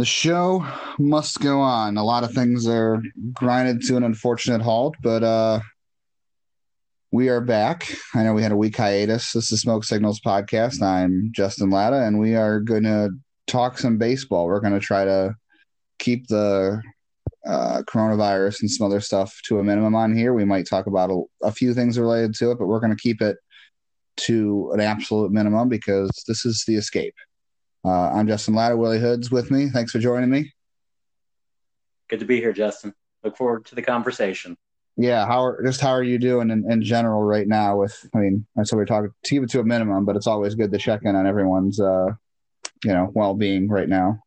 The show must go on. A lot of things are grinded to an unfortunate halt, but we are back. I know we had a week hiatus. This is Smoke Signals Podcast. I'm Justin Lada, and we are going to talk some baseball. We're going to try to keep the coronavirus and some other stuff to a minimum on here. We might talk about a few things related to it, but we're going to keep it to an absolute minimum because this is the escape. I'm Justin Lada. Willie Hood's with me. Thanks for joining me. Good to be here, Justin. Look forward to the conversation. Yeah, how are you doing in general right now? So we're talking to keep it to a minimum, but it's always good to check in on everyone's, well-being right now.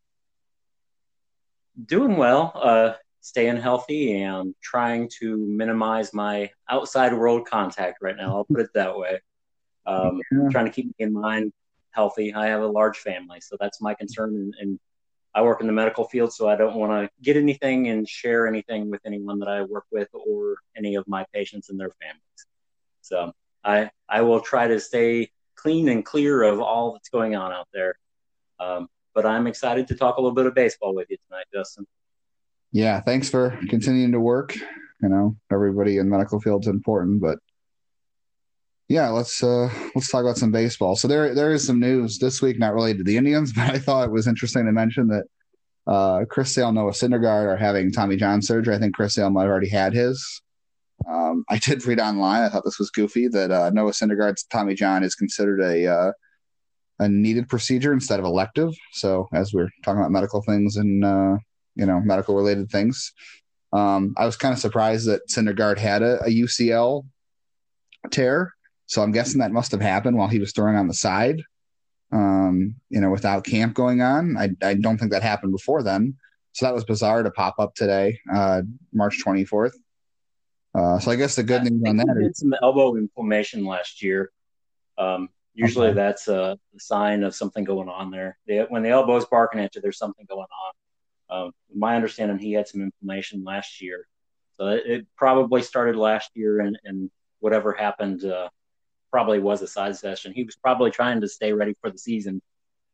Doing well, staying healthy, and trying to minimize my outside world contact right now. I'll put it that way. Trying to keep me in mind. Healthy. I have a large family, so that's my concern. And I work in the medical field, so I don't want to get anything and share anything with anyone that I work with or any of my patients and their families. So I will try to stay clean and clear of all that's going on out there. But I'm excited to talk a little bit of baseball with you tonight, Justin. Yeah, thanks for continuing to work. Everybody in the medical field's important, but yeah, let's talk about some baseball. So there is some news this week, not related to the Indians, but I thought it was interesting to mention that Chris Sale and Noah Syndergaard are having Tommy John surgery. I think Chris Sale might have already had his. I did read online, I thought this was goofy, that Noah Syndergaard's Tommy John is considered a needed procedure instead of elective. So as we're talking about medical things and medical related things, I was kind of surprised that Syndergaard had a UCL tear. So I'm guessing that must have happened while he was throwing on the side, without camp going on. I don't think that happened before then. So that was bizarre to pop up today, March 24th. So I guess the good news on that is some elbow inflammation last year. Usually that's a sign of something going on there. When the elbow's barking at you, there's something going on. My understanding, he had some inflammation last year. So it probably started last year and whatever happened, probably was a side session. He was probably trying to stay ready for the season.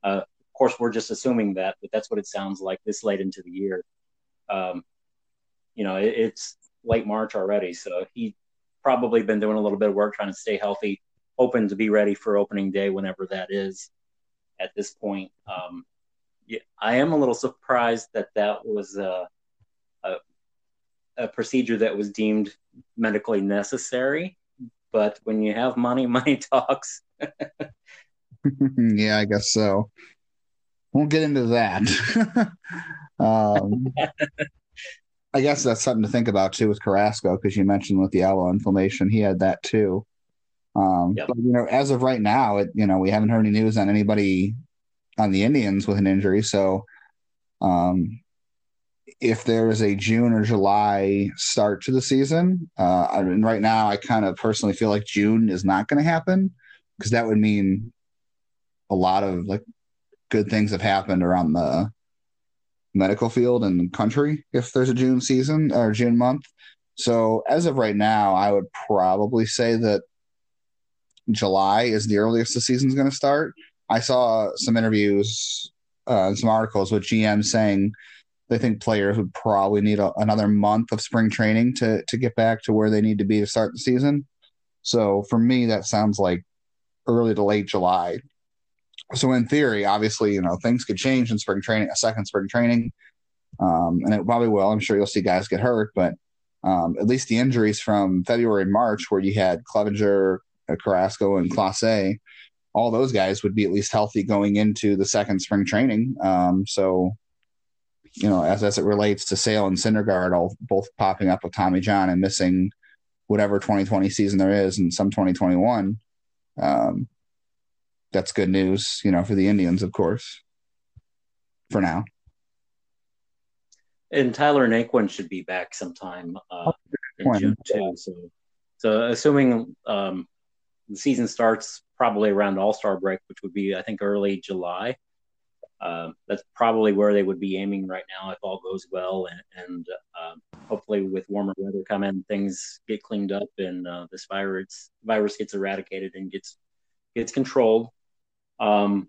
Of course, we're just assuming that, but that's what it sounds like this late into the year. It's late March already, so he probably been doing a little bit of work, trying to stay healthy, hoping to be ready for opening day whenever that is at this point. I am a little surprised that was a procedure that was deemed medically necessary. But when you have money talks. Yeah, I guess so. Won't get into that. I guess that's something to think about too with Carrasco, because you mentioned with the elbow inflammation, he had that too. Yep. But as of right now, we haven't heard any news on anybody on the Indians with an injury. So, if there is a June or July start to the season, right now I kind of personally feel like June is not going to happen, because that would mean a lot of good things have happened around the medical field and the country if there's a June season or June month. So as of right now, I would probably say that July is the earliest the season's going to start. I saw some interviews, some articles with GM saying they think players would probably need another month of spring training to get back to where they need to be to start the season. So for me, that sounds like early to late July. So in theory, obviously, things could change in spring training, a second spring training. And it probably will. I'm sure you'll see guys get hurt, but at least the injuries from February and March, where you had Clevenger, Carrasco, and Clase, all those guys would be at least healthy going into the second spring training. As it relates to Sale and Syndergaard, all both popping up with Tommy John and missing whatever 2020 season there is and some 2021, that's good news, for the Indians, of course, for now. And Tyler Naquin should be back sometime in June too. So assuming the season starts probably around All-Star break, which would be, I think, early July. That's probably where they would be aiming right now if all goes well, and hopefully with warmer weather coming, things get cleaned up and this virus gets eradicated and gets controlled. I'm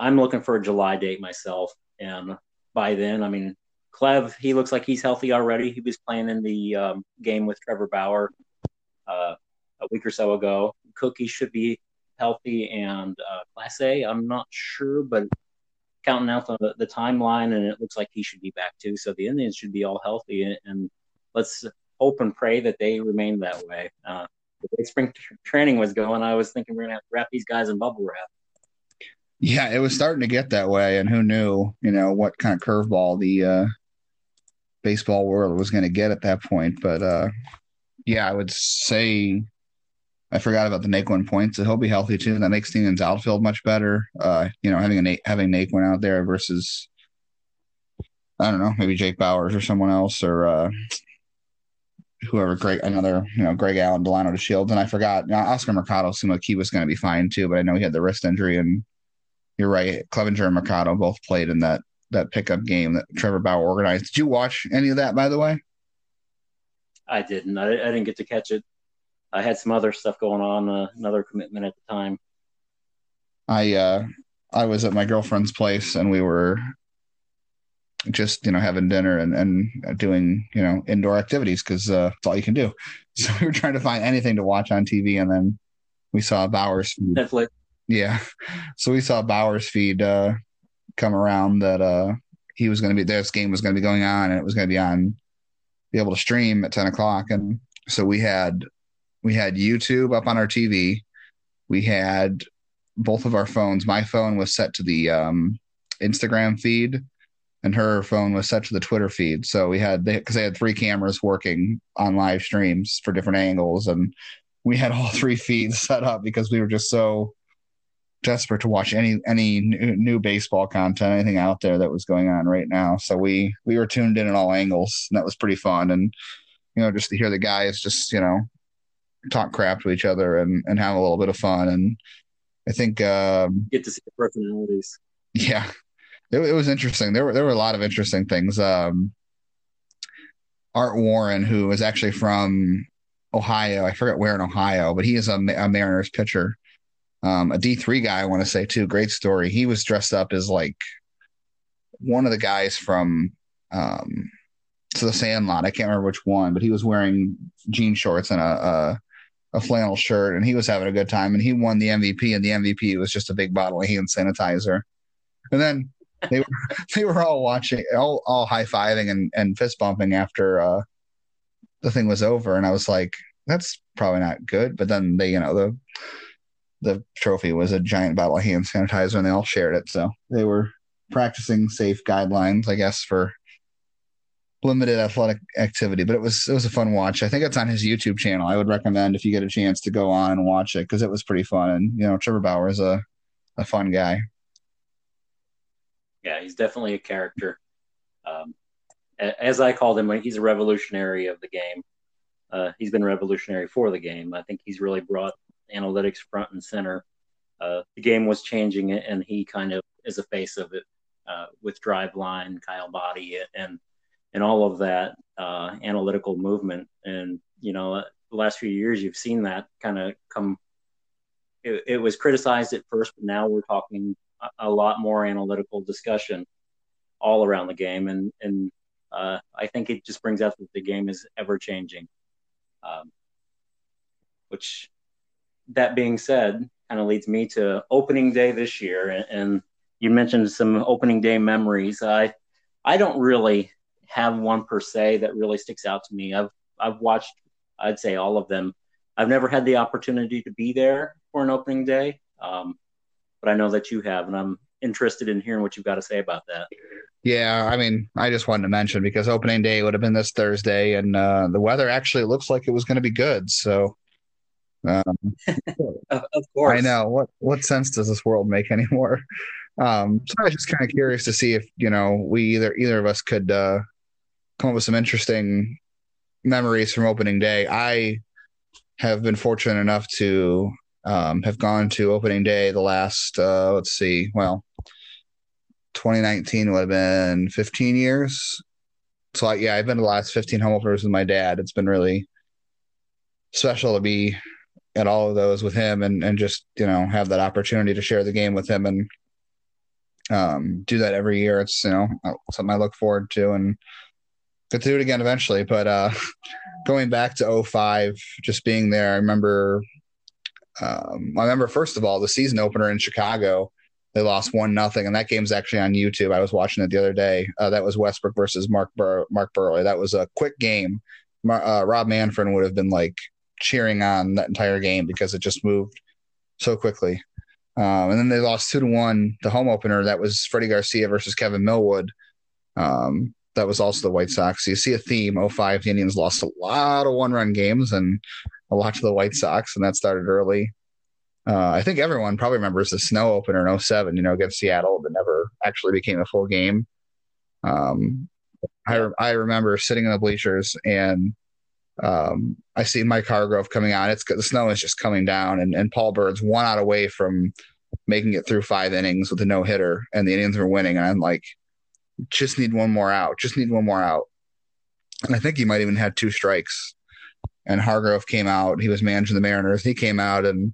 looking for a July date myself, and by then. I mean, Clev, he looks like he's healthy already. He was playing in the game with Trevor Bauer a week or so ago. Cookie should be healthy, and Clase, I'm not sure, but counting out the timeline, and it looks like he should be back too. So the Indians should be all healthy, and let's hope and pray that they remain that way. The way spring training was going, I was thinking we're going to have to wrap these guys in bubble wrap. Yeah, it was starting to get that way, and who knew, you know, what kind of curveball the baseball world was going to get at that point. But, yeah, I would say I forgot about the Naquin points. So he'll be healthy, too. That makes Steen's outfield much better, you know, having Naquin out there versus, I don't know, maybe Jake Bowers or someone else, or whoever, Greg Allen, Delano to Shields. And I forgot, you know, Oscar Mercado seemed like he was going to be fine, too, but I know he had the wrist injury, and you're right, Clevenger and Mercado both played in that pickup game that Trevor Bauer organized. Did you watch any of that, by the way? I didn't. I didn't get to catch it. I had some other stuff going on, another commitment at the time. I was at my girlfriend's place, and we were just, you know, having dinner and doing, you know, indoor activities because it's all you can do. So we were trying to find anything to watch on TV, and then we saw Bauer's feed. Netflix. Yeah. So we saw Bauer's feed come around that he was going to be – this game was going to be going on, and it was going to be on – be able to stream at 10 o'clock. And so we had YouTube up on our TV. We had both of our phones. My phone was set to the Instagram feed, and her phone was set to the Twitter feed. So we had, because they had three cameras working on live streams for different angles, and we had all three feeds set up because we were just so desperate to watch any new baseball content, anything out there that was going on right now. So we were tuned in at all angles, and that was pretty fun. And, you know, just to hear the guys just, you know, talk crap to each other and have a little bit of fun. And I think get to see the personalities. Yeah. It was interesting. There were a lot of interesting things. Art Warren, who is actually from Ohio, I forget where in Ohio, but he is a Mariners pitcher, a D3 guy, I want to say too. Great story. He was dressed up as like one of the guys from the Sandlot. I can't remember which one, but he was wearing jean shorts and a flannel shirt, and he was having a good time. And he won the MVP, and the MVP was just a big bottle of hand sanitizer. And then they were all watching, all high-fiving and fist bumping after the thing was over. And I was like, that's probably not good. But then they, you know, the trophy was a giant bottle of hand sanitizer, and they all shared it. So they were practicing safe guidelines, I guess, for limited athletic activity. But it was a fun watch. I think it's on his YouTube channel. I would recommend if you get a chance to go on and watch it, because it was pretty fun. And, you know, Trevor Bauer is a fun guy. Yeah, he's definitely a character. As I called him, he's a revolutionary of the game. He's been revolutionary for the game. I think he's really brought analytics front and center. The game was changing, and he kind of is a face of it with Driveline, Kyle Boddy, and all of that analytical movement. And, you know, the last few years you've seen that kind of come. It was criticized at first, but now we're talking a lot more analytical discussion all around the game. And I think it just brings out that the game is ever changing, which that being said, kind of leads me to opening day this year. And you mentioned some opening day memories. I don't really have one per se that really sticks out to me. I've watched, I'd say, all of them. I've never had the opportunity to be there for an opening day. But I know that you have, and I'm interested in hearing what you've got to say about that. Yeah, I mean, I just wanted to mention, because opening day would have been this Thursday, and the weather actually looks like it was going to be good. So, of course, I know what sense does this world make anymore? So I was just kind of curious to see if, you know, we either of us could come up with some interesting memories from opening day. I have been fortunate enough to have gone to opening day the last, 2019 would have been 15 years. So I've been to the last 15 home openers with my dad. It's been really special to be at all of those with him and just, you know, have that opportunity to share the game with him. And do that every year. It's, you know, something I look forward to and get to do it again eventually. But going back to 05, just being there, I remember first of all, the season opener in Chicago, they lost 1-0, and that game's actually on YouTube. I was watching it the other day. That was Westbrook versus Mark Burley. That was a quick game. Rob Manfred would have been like cheering on that entire game because it just moved so quickly. And then they lost 2-1 the home opener. That was Freddie Garcia versus Kevin Millwood. That was also the White Sox. So you see a theme. 05, the Indians lost a lot of one-run games and a lot to the White Sox, and that started early. I think everyone probably remembers the snow opener in 07, you know, against Seattle, that never actually became a full game. I remember sitting in the bleachers and I see Mike Hargrove coming on. The snow is just coming down, and Paul Byrd's one out away from making it through 5 innings with a no-hitter, and the Indians were winning. And I'm like, just need one more out, just need one more out. And I think he might even had 2 strikes. And Hargrove came out. He was managing the Mariners. He came out and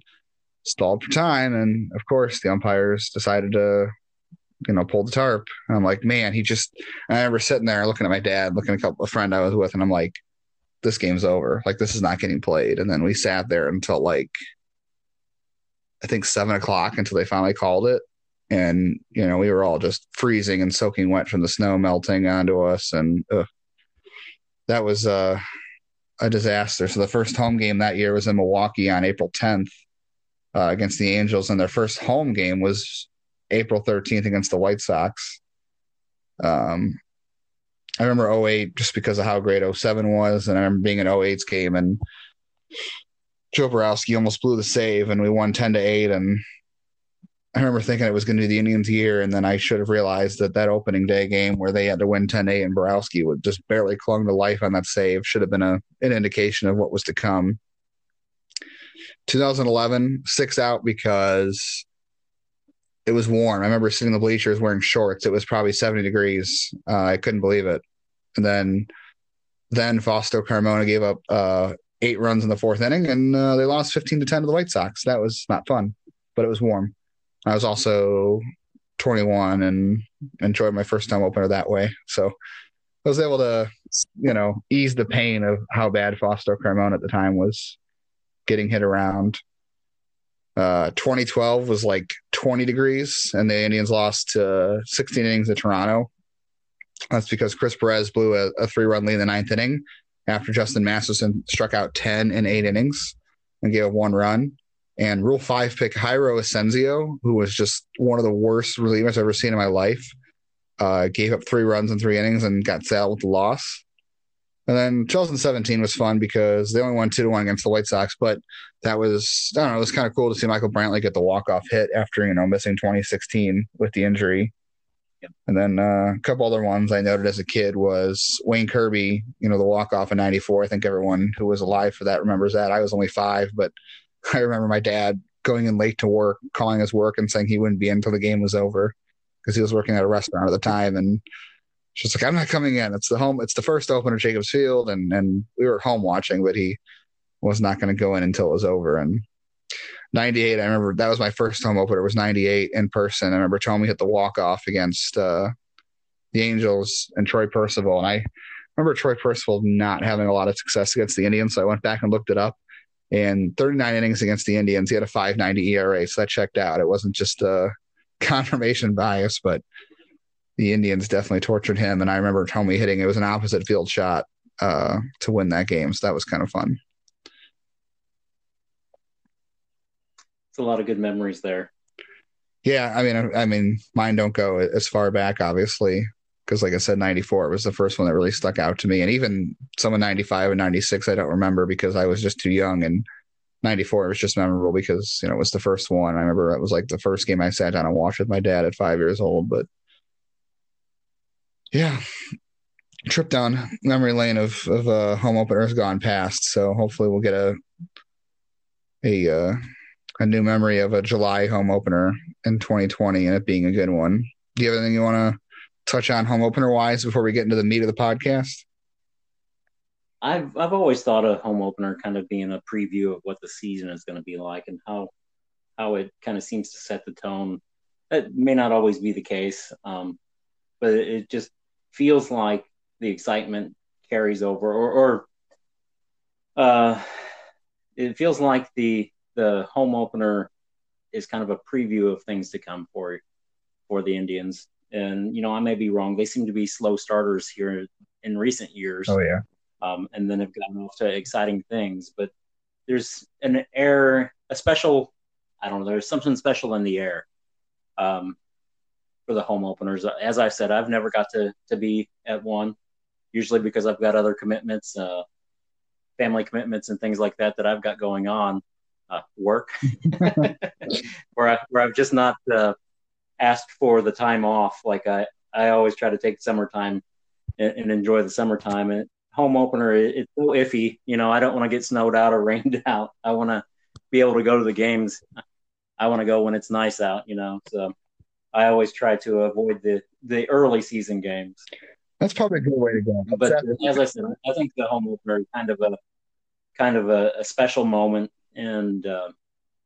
stalled for time, and of course the umpires decided to, you know, pull the tarp. And I'm like, man, I remember sitting there looking at my dad, looking at a friend I was with, and I'm like, this game's over. Like, this is not getting played. And then we sat there until like, I think 7 o'clock, until they finally called it. And, you know, we were all just freezing and soaking wet from the snow melting onto us. And that was a disaster. So the first home game that year was in Milwaukee on April 10th. Against the Angels, and their first home game was April 13th against the White Sox. I remember 08 just because of how great 07 was, and I remember being in 08's game, and Joe Borowski almost blew the save, and we won 10-8, and I remember thinking it was going to be the Indians' year, and then I should have realized that opening day game where they had to win 10-8 and Borowski would just barely clung to life on that save should have been an indication of what was to come. 2011, 6 out because it was warm. I remember sitting in the bleachers wearing shorts. It was probably 70 degrees. I couldn't believe it. And then Fausto Carmona gave up 8 runs in the 4th inning, and they lost 15-10 to the White Sox. That was not fun, but it was warm. I was also 21 and enjoyed my first home opener that way. So I was able to, you know, ease the pain of how bad Fausto Carmona at the time was. Getting hit around. 2012 was like 20 degrees, and the Indians lost 16 innings to Toronto. That's because Chris Perez blew a 3-run lead in the 9th inning after Justin Masterson struck out 10 in 8 innings and gave up 1 run. And Rule 5 pick Jairo Asensio, who was just one of the worst relievers I've ever seen in my life, gave up 3 runs in 3 innings and got saddled with the loss. And then 2017 was fun because they only won 2-1 against the White Sox, but that was, I don't know, it was kind of cool to see Michael Brantley get the walk-off hit after, you know, missing 2016 with the injury. Yep. And then a couple other ones I noted as a kid was Wayne Kirby, you know, the walk-off in 94. I think everyone who was alive for that remembers that. I was only 5, but I remember my dad going in late to work, calling his work and saying he wouldn't be in until the game was over because he was working at a restaurant at the time, and she's like, I'm not coming in. It's the first opener at Jacobs Field, and we were home watching, but he was not going to go in until it was over. And 98, I remember that was my first home opener. It was 98 in person. I remember Tommy hit the walk-off against the Angels and Troy Percival. And I remember Troy Percival not having a lot of success against the Indians, so I went back and looked it up. And 39 innings against the Indians, he had a 5.90 ERA, so that checked out. It wasn't just a confirmation bias, but the Indians definitely tortured him. And I remember Tommy hitting, it was an opposite field shot to win that game. So that was kind of fun. It's a lot of good memories there. Yeah. I mean, mine don't go as far back, obviously, because like I said, 94 was the first one that really stuck out to me. And even some of 95 and 96, I don't remember because I was just too young, and 94 was just memorable because, you know, it was the first one. I remember it was like the first game I sat down and watched with my dad at 5 years old, but yeah, trip down memory lane of home openers gone past. So hopefully we'll get a new memory of a July home opener in 2020 and it being a good one. Do you have anything you want to touch on home opener wise before we get into the meat of the podcast? I've always thought of home opener kind of being a preview of what the season is going to be like, and how it kind of seems to set the tone That may not always be the case, but it just feels like the excitement carries over, or it feels like the home opener is kind of a preview of things to come for the Indians. And, you know, I may be wrong. They seem to be slow starters here in recent years. Oh, yeah. And then have gotten off to exciting things. But there's an air, a special, I don't know, there's something special in the air for the home openers. As I've said, I've never got to be at one, usually because I've got other commitments, family commitments and things like that I've got going on, work, where I've just not asked for the time off. Like I always try to take summertime and enjoy the summertime. And home opener, it's so iffy. You know, I don't want to get snowed out or rained out. I want to be able to go to the games. I want to go when it's nice out, you know. So I always try to avoid the early season games. That's probably a good way to go. But as I said, I think the home opener is kind of a special moment. And,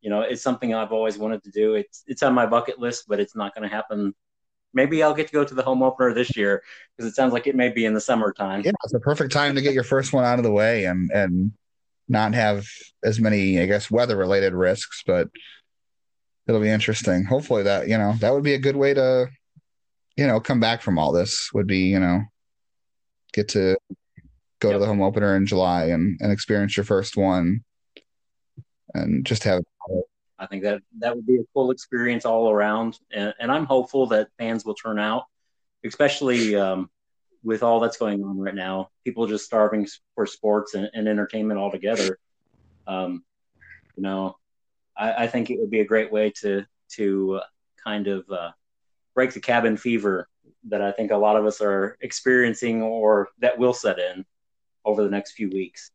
you know, it's something I've always wanted to do. It's on my bucket list, but it's not going to happen. Maybe I'll get to go to the home opener this year because it sounds like it may be in the summertime. Yeah, it's the perfect time to get your first one out of the way and not have as many, I guess, weather-related risks. But it'll be interesting. Hopefully that, you know, that would be a good way to, you know, come back from all this would be, you know, get to go to the home opener in July and experience your first one. And just have. I think that would be a cool experience all around, and I'm hopeful that fans will turn out, especially with all that's going on right now. People just starving for sports and entertainment altogether. You know, I think it would be a great way to kind of break the cabin fever that I think a lot of us are experiencing or that will set in over the next few weeks.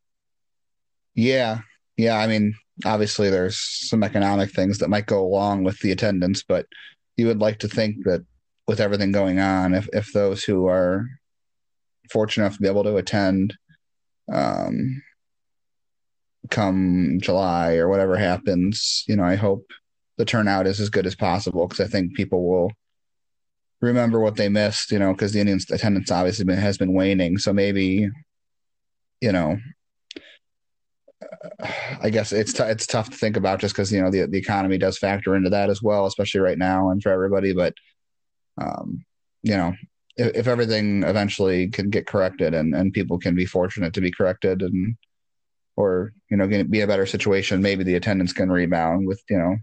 Yeah. Yeah, I mean, obviously there's some economic things that might go along with the attendance, but you would like to think that with everything going on, if those who are fortunate enough to be able to attend come July or whatever happens, you know, I hope the turnout is as good as possible because I think people will remember what they missed, you know, because the Indians' attendance obviously has been waning. So maybe, you know, I guess it's tough to think about just because, you know, the economy does factor into that as well, especially right now and for everybody. But, you know, if everything eventually can get corrected and people can be fortunate to be corrected and or, you know, be a better situation, maybe the attendance can rebound with, you know,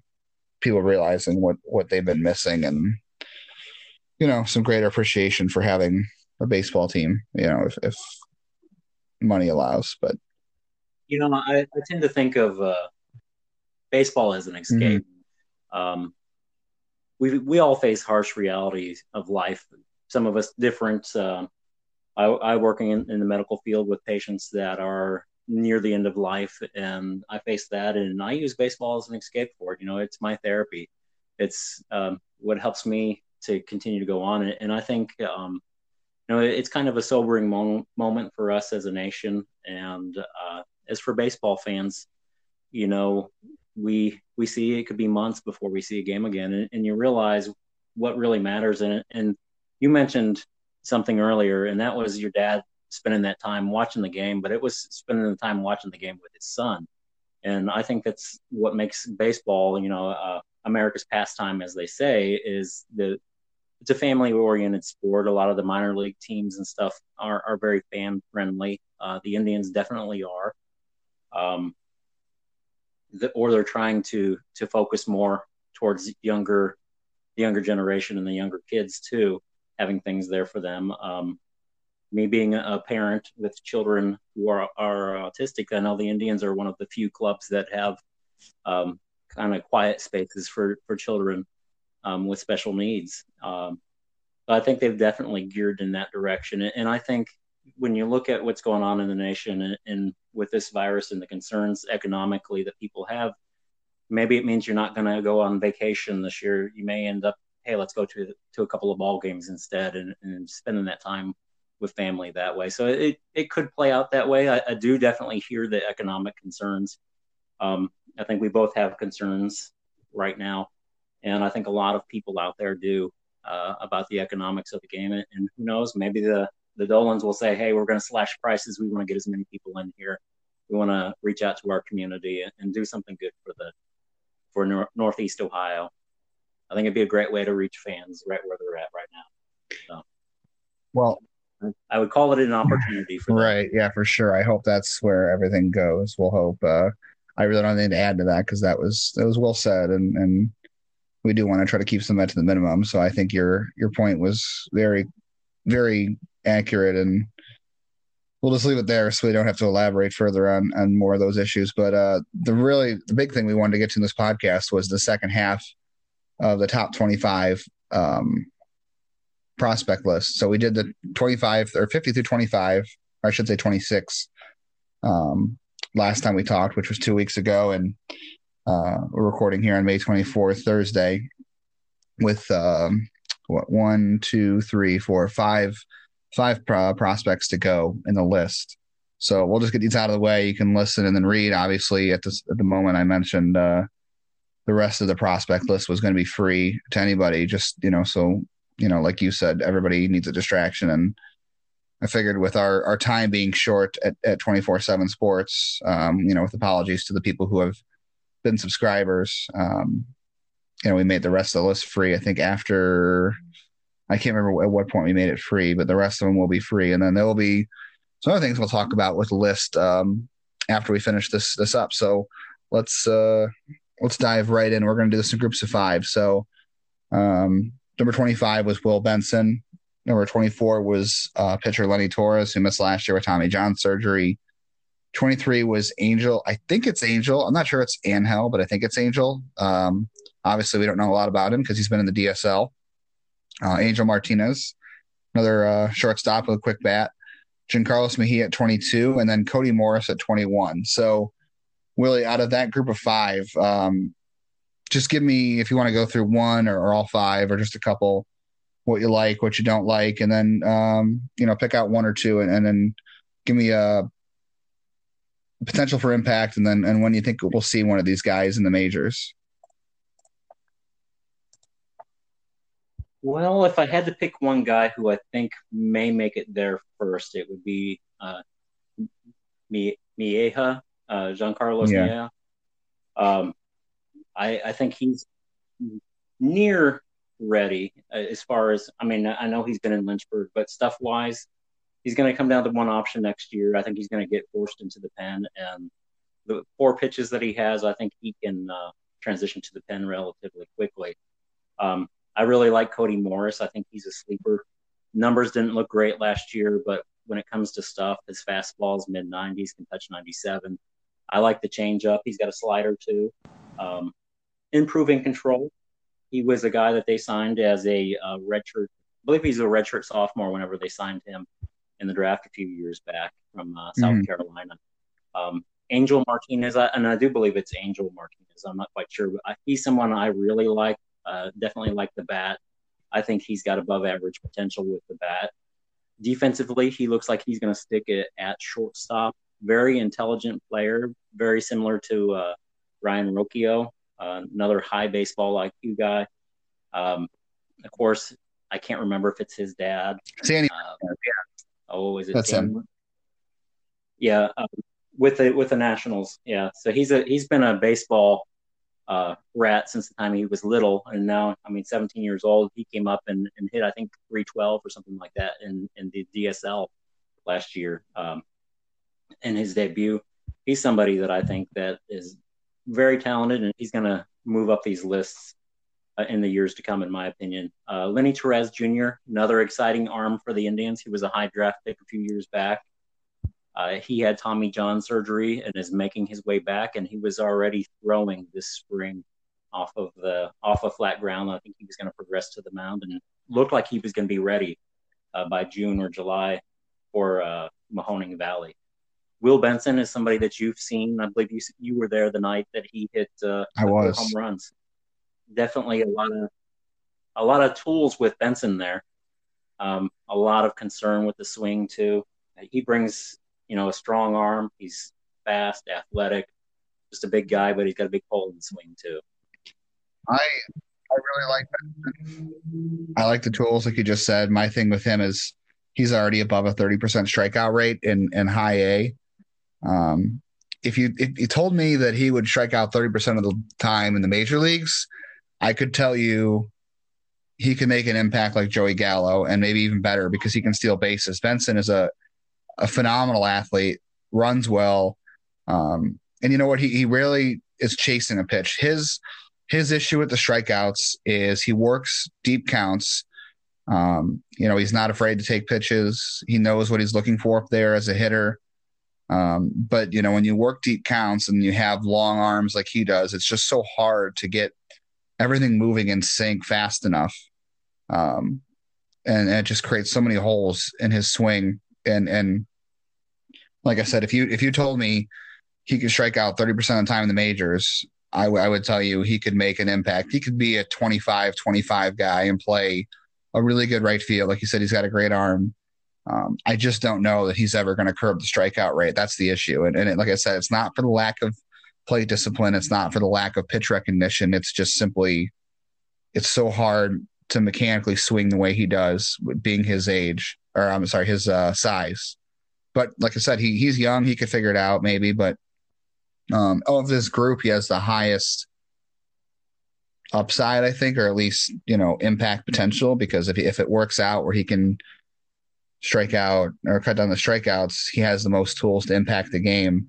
people realizing what they've been missing and, you know, some greater appreciation for having a baseball team, you know, if money allows. But. You know, I tend to think of baseball as an escape. Mm-hmm. We all face harsh realities of life. Some of us different. I working in the medical field with patients that are near the end of life, and I face that, and I use baseball as an escape for it. You know, it's my therapy. It's what helps me to continue to go on. And I think, you know, it's kind of a sobering moment for us as a nation, and as for baseball fans, you know, we see it could be months before we see a game again, and you realize what really matters. And you mentioned something earlier, and that was your dad spending that time watching the game, but it was spending the time watching the game with his son. And I think that's what makes baseball, you know, America's pastime, as they say, is it's a family-oriented sport. A lot of the minor league teams and stuff are very fan-friendly. The Indians definitely are. Or they're trying to focus more towards the younger generation and the younger kids too, having things there for them. Me being a parent with children who are autistic, I know the Indians are one of the few clubs that have kind of quiet spaces for children with special needs. So I think they've definitely geared in that direction. And I think when you look at what's going on in the nation and with this virus and the concerns economically that people have, maybe it means you're not going to go on vacation this year. You may end up, hey, let's go to a couple of ball games instead and spending that time with family that way. So it could play out that way. I do definitely hear the economic concerns. I think we both have concerns right now And I think a lot of people out there do about the economics of the game. And who knows, maybe the Dolans will say, hey, we're going to slash prices. We want to get as many people in here. We want to reach out to our community and do something good for Northeast Ohio. I think it'd be a great way to reach fans right where they're at right now. So, well, I would call it an opportunity for them. Right. Yeah, for sure. I hope that's where everything goes. We'll hope. I really don't have anything to add to that because that was well said. And we do want to try to keep some of that to the minimum. So I think your point was very, very accurate, and we'll just leave it there so we don't have to elaborate further on more of those issues. But the big thing we wanted to get to in this podcast was the second half of the top 25 prospect list. So we did the 25 or 50 through 25, or I should say 26 last time we talked, which was 2 weeks ago. And we're recording here on May 24th, Thursday, with 5 prospects to go in the list. So we'll just get these out of the way. You can listen and then read. Obviously, at the moment I mentioned the rest of the prospect list was going to be free to anybody. Just, so, like you said, everybody needs a distraction. And I figured with our time being short at 24/7 Sports, with apologies to the people who have been subscribers, we made the rest of the list free. I think after... I can't remember at what point we made it free, but the rest of them will be free. And then there will be some other things we'll talk about with the list after we finish this up. So let's dive right in. We're going to do this in groups of 5. So number 25 was Will Benson. Number 24 was pitcher Lenny Torres, who missed last year with Tommy John surgery. 23 was Angel. I think it's Angel. I'm not sure it's Angel, but I think it's Angel. Obviously, we don't know a lot about him because he's been in the DSL. Angel Martinez, another shortstop with a quick bat. Giancarlo Mejía at 22, and then Cody Morris at 21. So, Willie, out of that group of 5, just give me, if you want to go through one or all 5 or just a couple, what you like, what you don't like, and then, pick out one or two and then give me a potential for impact and when you think we'll see one of these guys in the majors. Well, if I had to pick one guy who I think may make it there first, it would be Mejía, Giancarlo Mejía. I think he's near ready as far as, I know he's been in Lynchburg, but stuff-wise, he's going to come down to one option next year. I think he's going to get forced into the pen, and the 4 pitches that he has, I think he can transition to the pen relatively quickly. I really like Cody Morris. I think he's a sleeper. Numbers didn't look great last year, but when it comes to stuff, his fastball's mid-90s, can touch 97. I like the changeup. He's got a slider, too. Improving control. He was a guy that they signed as a redshirt. I believe he's a redshirt sophomore whenever they signed him in the draft a few years back from South Carolina. Angel Martinez, and I do believe it's Angel Martinez. I'm not quite sure, but he's someone I really like. Definitely like the bat. I think he's got above average potential with the bat. Defensively, he looks like he's going to stick it at shortstop. Very intelligent player, very similar to Ryan Rocchio, another high baseball IQ guy. Of course, I can't remember if it's his dad. Sandy. Is it that's Sandy? Him. Yeah, with the Nationals. Yeah, so he's been a baseball rat since the time he was little, and now 17 years old. He came up and hit I think 312 or something like that in the DSL last year in his debut. He's somebody that I think that is very talented, and he's going to move up these lists in the years to come, in my opinion. Lenny Torres Jr., another exciting arm for the Indians. He was a high draft pick a few years back. He had Tommy John surgery and is making his way back, and he was already throwing this spring off of flat ground. I think he was going to progress to the mound and looked like he was going to be ready by June or July for Mahoning Valley. Will Benson is somebody that you've seen. I believe you were there the night that he hit home runs. Definitely a lot of tools with Benson there. A lot of concern with the swing too. He brings a strong arm. He's fast, athletic, just a big guy, but he's got a big pole in the swing too. I I really like Benson. I like the tools, like you just said. My thing with him is he's already above a 30% strikeout rate in high A. If you told me that he would strike out 30% of the time in the major leagues, I could tell you he can make an impact like Joey Gallo and maybe even better because he can steal bases. Benson is a phenomenal athlete, runs well. And you know what? He rarely is chasing a pitch. His issue with the strikeouts is he works deep counts. He's not afraid to take pitches. He knows what he's looking for up there as a hitter. But, you know, when you work deep counts and you have long arms like he does, it's just so hard to get everything moving in sync fast enough. And it just creates so many holes in his swing. And like I said, if you told me he could strike out 30% of the time in the majors, I would tell you he could make an impact. He could be a 25-25 guy and play a really good right field. Like you said, he's got a great arm. I just don't know that he's ever going to curb the strikeout rate. That's the issue. And like I said, it's not for the lack of plate discipline. It's not for the lack of pitch recognition. It's just simply, it's so hard to mechanically swing the way he does with being his age, or I'm sorry, his size. But like I said, he's young. He could figure it out maybe, but of this group, he has the highest upside, I think, or at least, you know, impact potential, because if it works out where he can strike out or cut down the strikeouts, he has the most tools to impact the game.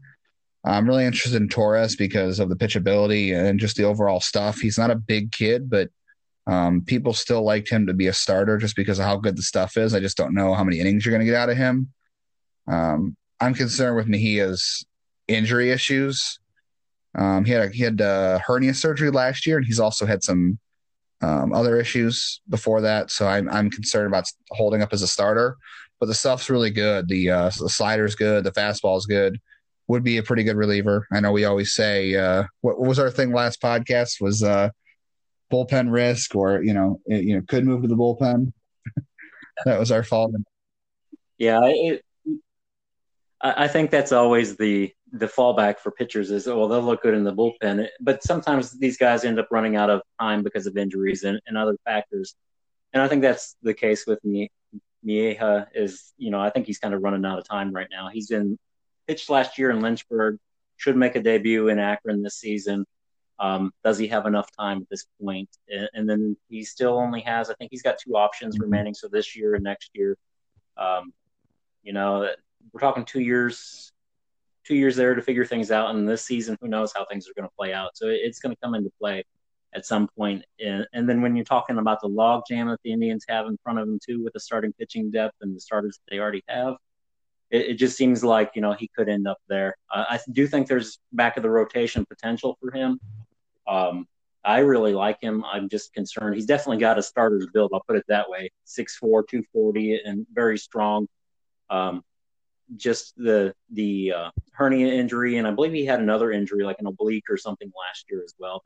I'm really interested in Torres because of the pitchability and just the overall stuff. He's not a big kid, but people still liked him to be a starter just because of how good the stuff is. I just don't know how many innings you're going to get out of him. I'm concerned with Mejia's injury issues. He had hernia surgery last year, and he's also had some other issues before that. So I'm concerned about holding up as a starter, but the stuff's really good. The slider's good. The fastball's good. Would be a pretty good reliever. I know we always say, what was our thing last podcast was bullpen risk, or, you know, could move to the bullpen. That was our fault. Yeah. I think that's always the fallback for pitchers is, well, they'll look good in the bullpen. But sometimes these guys end up running out of time because of injuries and other factors. And I think that's the case with Mieja is, you know, I think he's kind of running out of time right now. He's been pitched last year in Lynchburg, should make a debut in Akron this season. Does he have enough time at this point? And then he still only has, I think he's got two options remaining. So this year and next year, we're talking 2 years, 2 years there to figure things out. And this season, who knows how things are going to play out. So it's going to come into play at some point. And then when you're talking about the log jam that the Indians have in front of them too, with the starting pitching depth and the starters that they already have, it just seems like, you know, he could end up there. I do think there's back of the rotation potential for him. I really like him. I'm just concerned. He's definitely got a starter's build. I'll put it that way. 6'4", 240, and very strong. Just the hernia injury, and I believe he had another injury, like an oblique or something last year as well,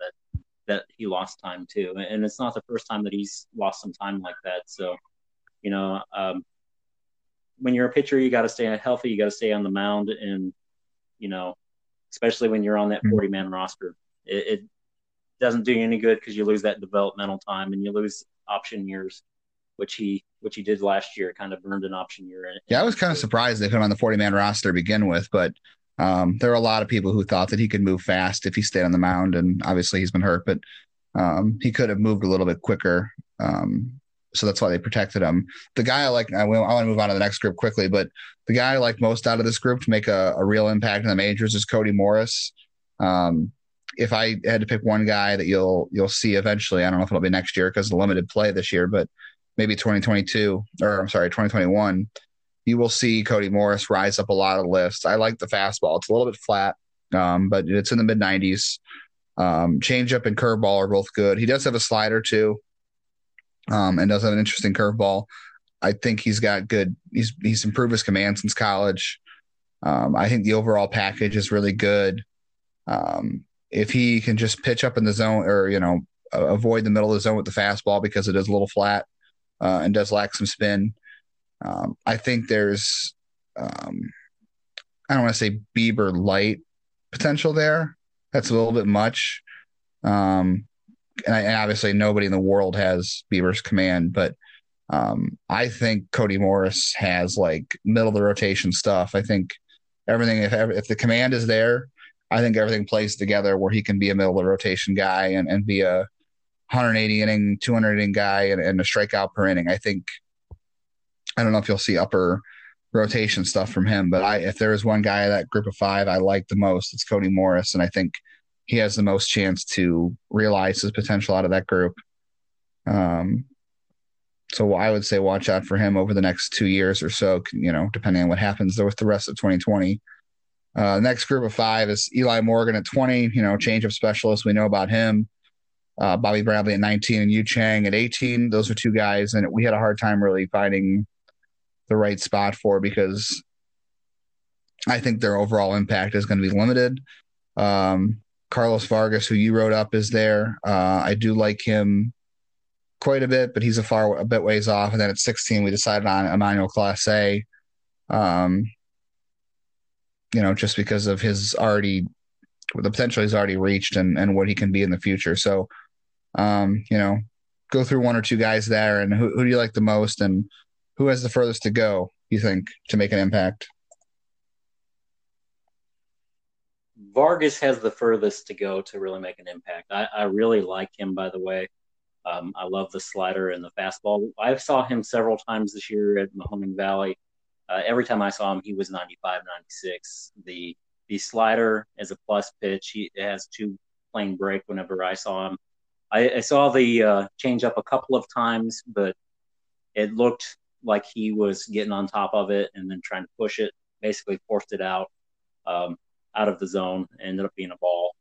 that he lost time to. And it's not the first time that he's lost some time like that. So, you know, when you're a pitcher, you got to stay healthy, you got to stay on the mound, and, you know, especially when you're on that 40-man roster, it doesn't do you any good because you lose that developmental time and you lose option years, which he did last year, kind of burned an option year. Yeah, I was kind of surprised they put him on the 40-man roster to begin with, but there are a lot of people who thought that he could move fast if he stayed on the mound, and obviously he's been hurt, but he could have moved a little bit quicker. So that's why they protected him. The guy I want to move on to the next group quickly, but the guy I like most out of this group to make a real impact in the majors is Cody Morris. If I had to pick one guy that you'll see eventually, I don't know if it'll be next year because of the limited play this year, but maybe 2021, you will see Cody Morris rise up a lot of lists. I like the fastball. It's a little bit flat, but it's in the mid-90s. Changeup and curveball are both good. He does have a slider too, and does have an interesting curveball. I think he's got good – he's improved his command since college. I think the overall package is really good. If he can just pitch up in the zone or, you know, avoid the middle of the zone with the fastball because it is a little flat, and does lack some spin. I think there's, I don't want to say Bieber light potential there. That's a little bit much. and obviously nobody in the world has Bieber's command, but I think Cody Morris has like middle of the rotation stuff. I think everything, if the command is there, I think everything plays together where he can be a middle of the rotation guy and be a 180 inning, 200 inning guy and a strikeout per inning. I think, I don't know if you'll see upper rotation stuff from him, but if there is one guy in that group of five I like the most, it's Cody Morris. And I think he has the most chance to realize his potential out of that group. So I would say watch out for him over the next 2 years or so, you know, depending on what happens with the rest of 2020. Next group of five is Eli Morgan at 20, you know, change of specialist. We know about him. Bobby Bradley at 19 and Yu Chang at 18. Those are two guys. And we had a hard time really finding the right spot for, because I think their overall impact is going to be limited. Carlos Vargas, who you wrote up, is there. I do like him quite a bit, but he's a bit ways off. And then at 16, we decided on Emmanuel Clase, you know, just because of his already the potential he's already reached and what he can be in the future. So, you know, go through one or two guys there, and who do you like the most, and who has the furthest to go, you think, to make an impact? Vargas has the furthest to go to really make an impact. I really like him, by the way. I love the slider and the fastball. I saw him several times this year at Mahoning Valley. Every time I saw him, he was 95, 96. The slider is a plus pitch. It has two plane break whenever I saw him. I saw the change up a couple of times, but it looked like he was getting on top of it and then trying to push it, basically forced it out of the zone, and ended up being a ball.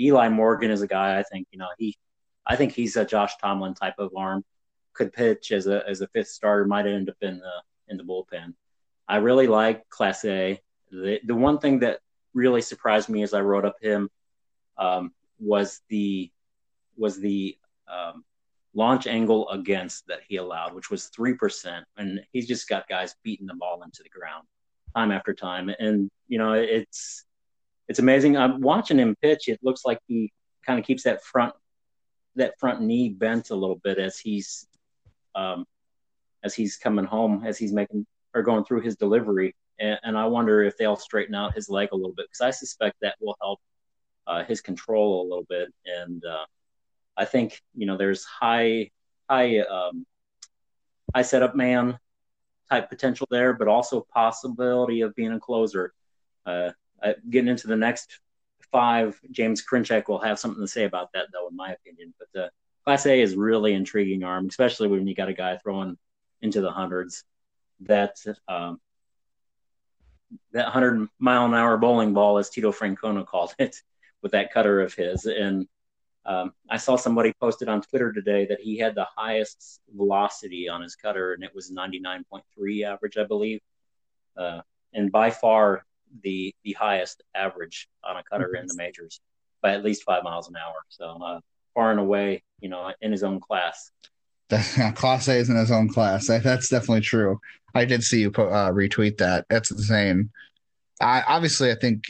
Eli Morgan is a guy, I think, you know, he's a Josh Tomlin type of arm, could pitch as a fifth starter, might end up in the bullpen. I really like Class A. The one thing that really surprised me as I wrote up him was the launch angle against that he allowed, which was 3%. And he's just got guys beating the ball into the ground time after time. And, you know, it's amazing. I'm watching him pitch. It looks like he kind of keeps that front knee bent a little bit as he's coming home, as he's making or going through his delivery. And I wonder if they'll straighten out his leg a little bit, because I suspect that will help his control a little bit. And I think, you know, there's high setup man type potential there, but also possibility of being a closer. Getting into the next five, James Krynchek will have something to say about that, though, in my opinion. But the Class A is really intriguing arm, especially when you got a guy throwing into the hundreds. That 100-mile-an-hour bowling ball, as Tito Francona called it, with that cutter of his. And I saw somebody posted on Twitter today that he had the highest velocity on his cutter, and it was 99.3 average, I believe. And by far the highest average on a cutter in the majors by at least 5 miles an hour. So far and away, you know, in his own class. Class A is in his own class. That's definitely true. I did see you retweet that. That's insane. I think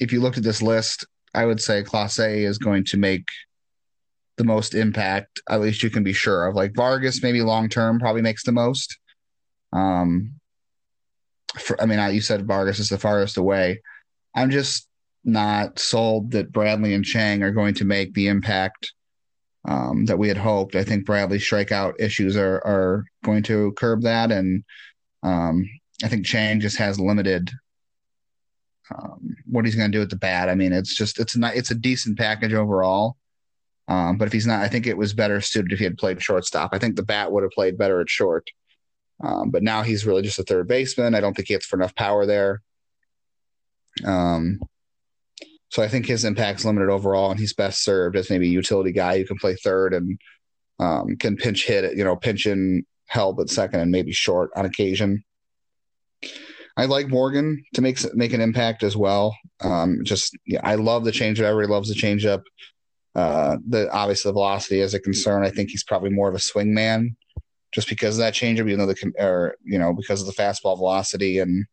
if you looked at this list, I would say Class A is going to make the most impact, at least you can be sure of. Like Vargas, maybe long-term, probably makes the most. You said Vargas is the farthest away. I'm just not sold that Bradley and Chang are going to make the impact that we had hoped. I think Bradley's strikeout issues are going to curb that. And I think Chang just has limited what he's going to do with the bat. I mean, it's a decent package overall. But if he's not, I think it was better suited if he had played shortstop. I think the bat would have played better at short. But now he's really just a third baseman. I don't think he gets for enough power there. So I think his impact's limited overall, and he's best served as maybe a utility guy who can play third and can pinch hit it, you know, pinch in help at second and maybe short on occasion. I like Morgan to make an impact as well. I love the changeup. Everybody loves the changeup. Obviously, the velocity is a concern. I think he's probably more of a swing man, just because of that changeup, even though because of the fastball velocity and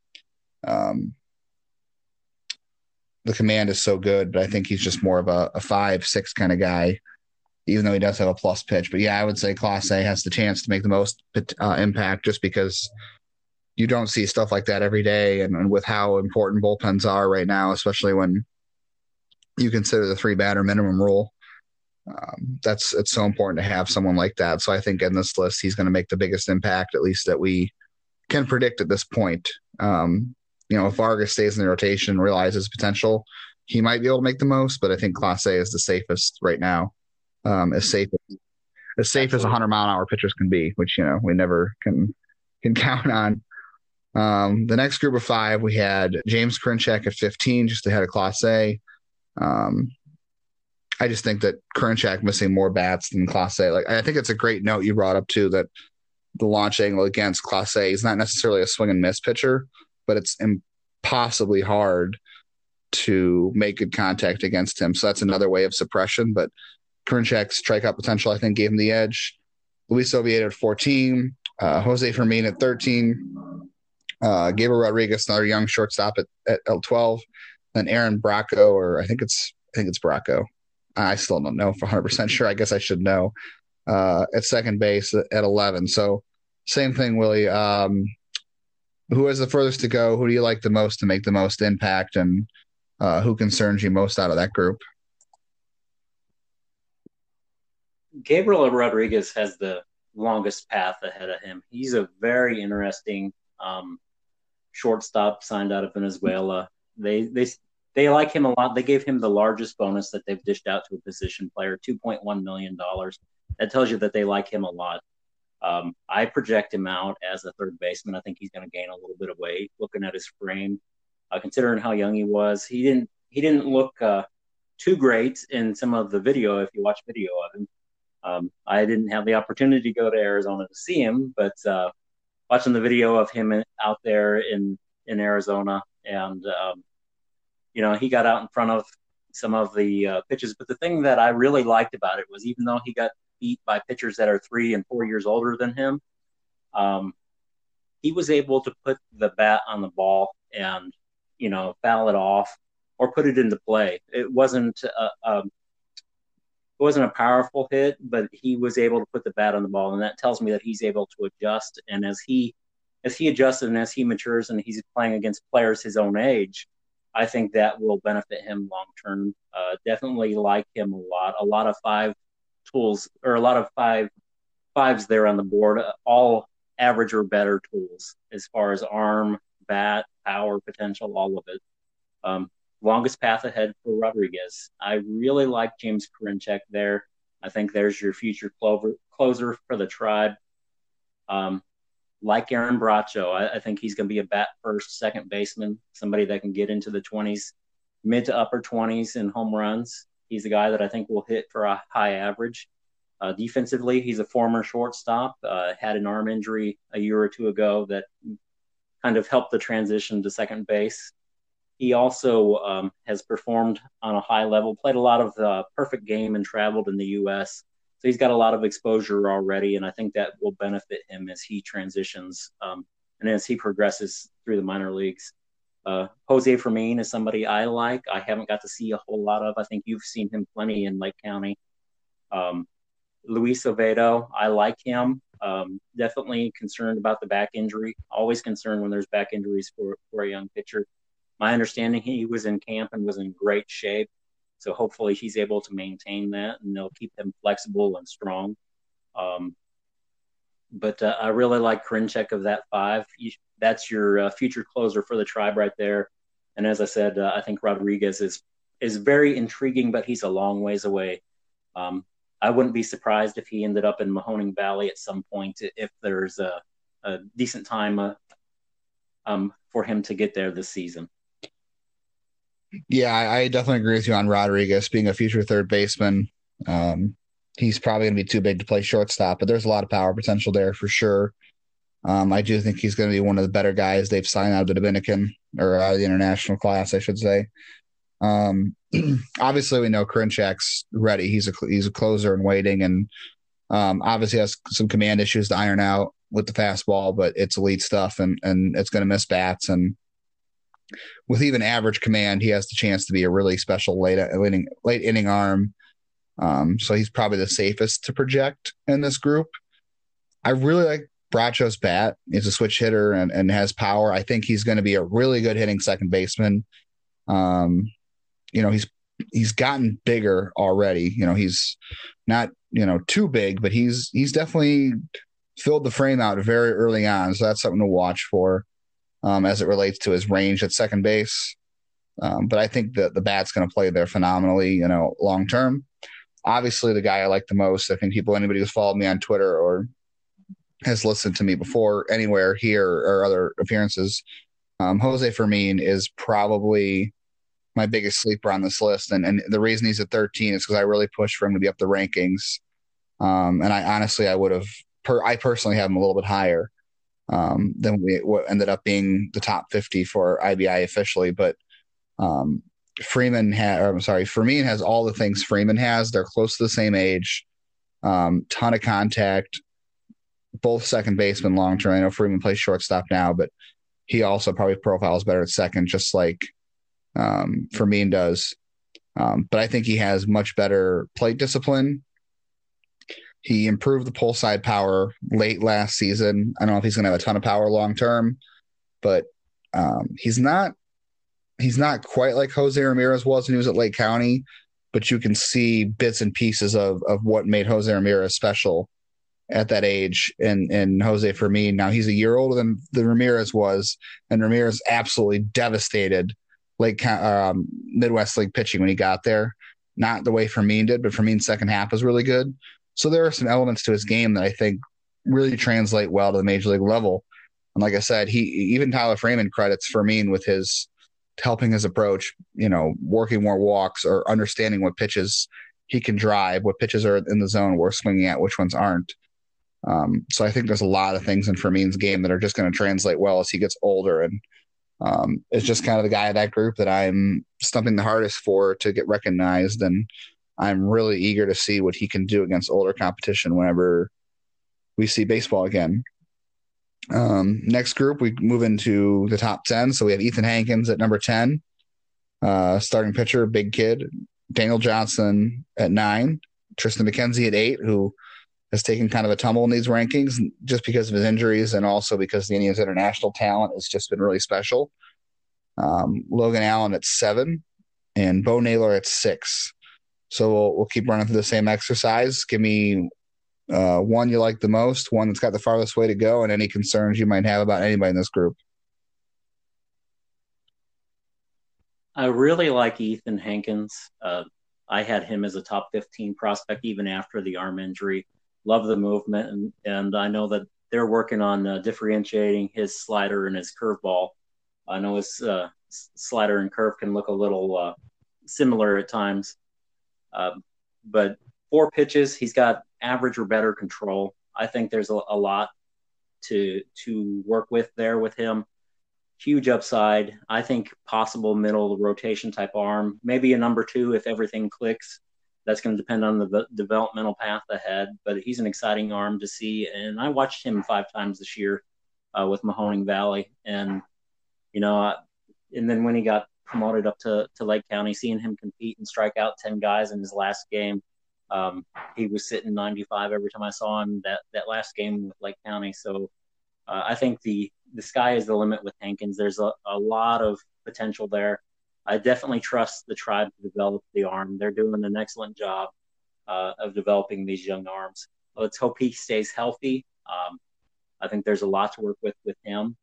the command is so good, but I think he's just more of a 5-6 kind of guy, even though he does have a plus pitch. But yeah, I would say Clase has the chance to make the most impact, just because you don't see stuff like that every day. And with how important bullpens are right now, especially when you consider the 3-batter minimum rule, it's so important to have someone like that. So I think in this list, he's going to make the biggest impact, at least that we can predict at this point. If Vargas stays in the rotation, realizes potential, he might be able to make the most, but I think Clase is the safest right now. As safe as 100-mile-an-hour pitchers can be, which, we never can count on. The next group of five, we had James Krynchek at 15, just ahead of Clase. I just think that Krynchek missing more bats than Clase. I think it's a great note you brought up too, that the launch angle against Clase is not necessarily a swing and miss pitcher, but it's impossibly hard to make good contact against him. So that's another way of suppression, but Krynchek's strikeout potential, I think, gave him the edge. Luis Oviato at 14, Jose Fermin at 13, Gabriel Rodriguez, another young shortstop at 12, then Aaron Bracco, or I think it's Bracco. I still don't know for 100% sure. I guess I should know. At second base at 11. So same thing, Willie. Who has the furthest to go? Who do you like the most to make the most impact? And who concerns you most out of that group? Gabriel Rodriguez has the longest path ahead of him. He's a very interesting shortstop signed out of Venezuela. They like him a lot. They gave him the largest bonus that they've dished out to a position player, $2.1 million. That tells you that they like him a lot. I project him out as a third baseman. I think he's going to gain a little bit of weight looking at his frame. Considering how young he was, he didn't look too great in some of the video, if you watch video of him. I didn't have the opportunity to go to Arizona to see him, but watching the video of him out there in Arizona, and he got out in front of some of the pitches. But the thing that I really liked about it was, even though he got beat by pitchers that are 3 and 4 years older than him, he was able to put the bat on the ball and, foul it off or put it into play. It wasn't a powerful hit, but he was able to put the bat on the ball, and that tells me that he's able to adjust. And as he adjusts and as he matures and he's playing against players his own age, I think that will benefit him long term. Definitely like him a lot. A lot of five tools, or a lot of fives there on the board, all average or better tools as far as arm, bat, power, potential, all of it. Longest path ahead for Rodriguez. I really like James Krynchek there. I think there's your future closer for the Tribe. Like Aaron Bracco, I think he's going to be a bat first, second baseman, somebody that can get into the 20s, mid to upper 20s in home runs. He's a guy that I think will hit for a high average. Defensively, he's a former shortstop, had an arm injury a year or two ago that kind of helped the transition to second base. He also has performed on a high level, played a lot of perfect game and traveled in the U.S. So he's got a lot of exposure already, and I think that will benefit him as he transitions and as he progresses through the minor leagues. Jose Fermin is somebody I like. I haven't got to see a whole lot of. I think you've seen him plenty in Lake County. Luis Oviato, I like him. Definitely concerned about the back injury. Always concerned when there's back injuries for a young pitcher. My understanding, he was in camp and was in great shape. So hopefully he's able to maintain that, and they'll keep him flexible and strong. But I really like Krynchek of that five. That's your future closer for the Tribe right there. And as I said, I think Rodriguez is very intriguing, but he's a long ways away. I wouldn't be surprised if he ended up in Mahoning Valley at some point, if there's a decent time for him to get there this season. Yeah, I definitely agree with you on Rodriguez being a future third baseman. He's probably going to be too big to play shortstop, but there's a lot of power potential there for sure. I do think he's going to be one of the better guys they've signed out of the Dominican, or out of the international class, I should say. Obviously, we know Krynchek's ready. He's a closer in waiting, and obviously has some command issues to iron out with the fastball, but it's elite stuff, and it's going to miss bats, and with even average command, he has the chance to be a really special late inning arm. So he's probably the safest to project in this group. I really like Bracco's bat. He's a switch hitter and has power. I think he's going to be a really good hitting second baseman. He's gotten bigger already. He's not, too big, but he's definitely filled the frame out very early on. So that's something to watch for as it relates to his range at second base. But I think that the bat's going to play there phenomenally, long-term. Obviously the guy I like the most, I think anybody who's followed me on Twitter or has listened to me before anywhere here or other appearances, Jose Fermin is probably my biggest sleeper on this list. And the reason he's at 13 is because I really pushed for him to be up the rankings. And I personally have him a little bit higher than what ended up being the top 50 for IBI officially. But Fermin has all the things Freeman has. They're close to the same age, ton of contact, both second baseman long-term. I know Freeman plays shortstop now, but he also probably profiles better at second, just like Fermin does. But I think he has much better plate discipline. He improved the pull side power late last season. I don't know if he's going to have a ton of power long-term, but he's not quite like Jose Ramirez was when he was at Lake County, but you can see bits and pieces of what made Jose Ramirez special at that age. And Jose Fermin, now he's a year older than Ramirez was, and Ramirez absolutely devastated Midwest League pitching when he got there. Not the way Fermin did, but Fermin's second half was really good. So there are some elements to his game that I think really translate well to the major league level. And like I said, even Tyler Freeman credits Fermin with his helping his approach, working more walks or understanding what pitches he can drive, what pitches are in the zone we're swinging at, which ones aren't. So I think there's a lot of things in Fermin's game that are just going to translate well as he gets older. And it's just kind of the guy of that group that I'm stumping the hardest for to get recognized. And I'm really eager to see what he can do against older competition whenever we see baseball again. Next group, we move into the top 10. So we have Ethan Hankins at number 10, starting pitcher, big kid, Daniel Johnson at 9, Tristan McKenzie at 8, who has taken kind of a tumble in these rankings just because of his injuries and also because the Indians' international talent has just been really special. Logan Allen at 7 and Bo Naylor at 6. So we'll keep running through the same exercise. Give me one you like the most, one that's got the farthest way to go, and any concerns you might have about anybody in this group. I really like Ethan Hankins. I had him as a top 15 prospect even after the arm injury. Love the movement, and I know that they're working on differentiating his slider and his curveball. I know his slider and curve can look a little similar at times, but 4 pitches, he's got average or better control. I think there's a lot to work with there with him. Huge upside. I think possible middle rotation type arm, maybe a number 2 if everything clicks. That's going to depend on the developmental path ahead, but he's an exciting arm to see. And I watched him 5 times this year with Mahoning Valley. And, and then when he got promoted up to Lake County, seeing him compete and strike out 10 guys in his last game, he was sitting 95 every time I saw him that last game with Lake County. So I think the sky is the limit with Hankins. There's a lot of potential there. I definitely trust the tribe to develop the arm. They're doing an excellent job of developing these young arms. Let's hope he stays healthy. I think there's a lot to work with him.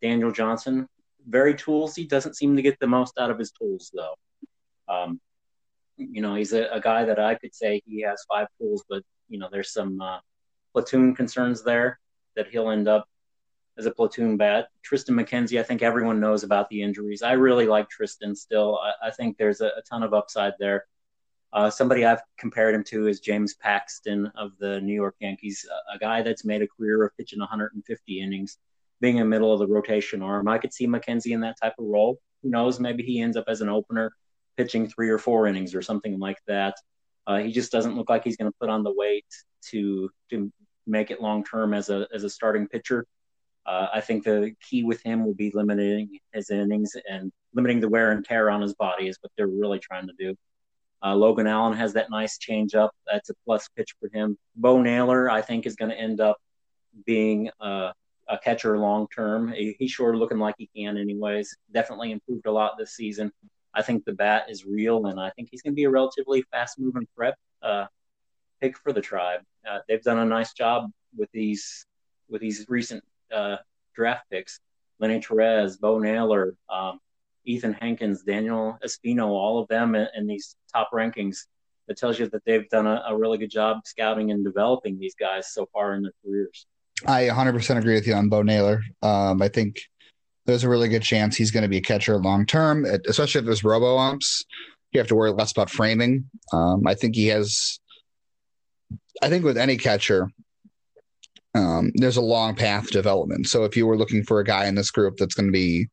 Daniel Johnson, very toolsy. Doesn't seem to get the most out of his tools, though. He's a guy that I could say he has 5 tools, but, there's some platoon concerns there that he'll end up as a platoon bat. Tristan McKenzie, I think everyone knows about the injuries. I really like Tristan still. I think there's a ton of upside there. Somebody I've compared him to is James Paxton of the New York Yankees, a guy that's made a career of pitching 150 innings, being a middle of the rotation arm. I could see McKenzie in that type of role. Who knows? Maybe he ends up as an opener, pitching 3 or 4 innings or something like that. He just doesn't look like he's going to put on the weight to make it long-term as a starting pitcher. I think the key with him will be limiting his innings and limiting the wear and tear on his body is what they're really trying to do. Logan Allen has that nice changeup. That's a plus pitch for him. Bo Naylor, I think, is going to end up being a catcher long-term. He's sure looking like he can anyways. Definitely improved a lot this season. I think the bat is real, and I think he's going to be a relatively fast-moving pick for the Tribe. They've done a nice job with these recent draft picks. Lenny Torres, Bo Naylor, Ethan Hankins, Daniel Espino, all of them in these top rankings. That tells you that they've done a really good job scouting and developing these guys so far in their careers. I 100% agree with you on Bo Naylor. I think there's a really good chance he's going to be a catcher long-term, especially if there's robo-umps. You have to worry less about framing. I think with any catcher, there's a long path to development. So if you were looking for a guy in this group that's going to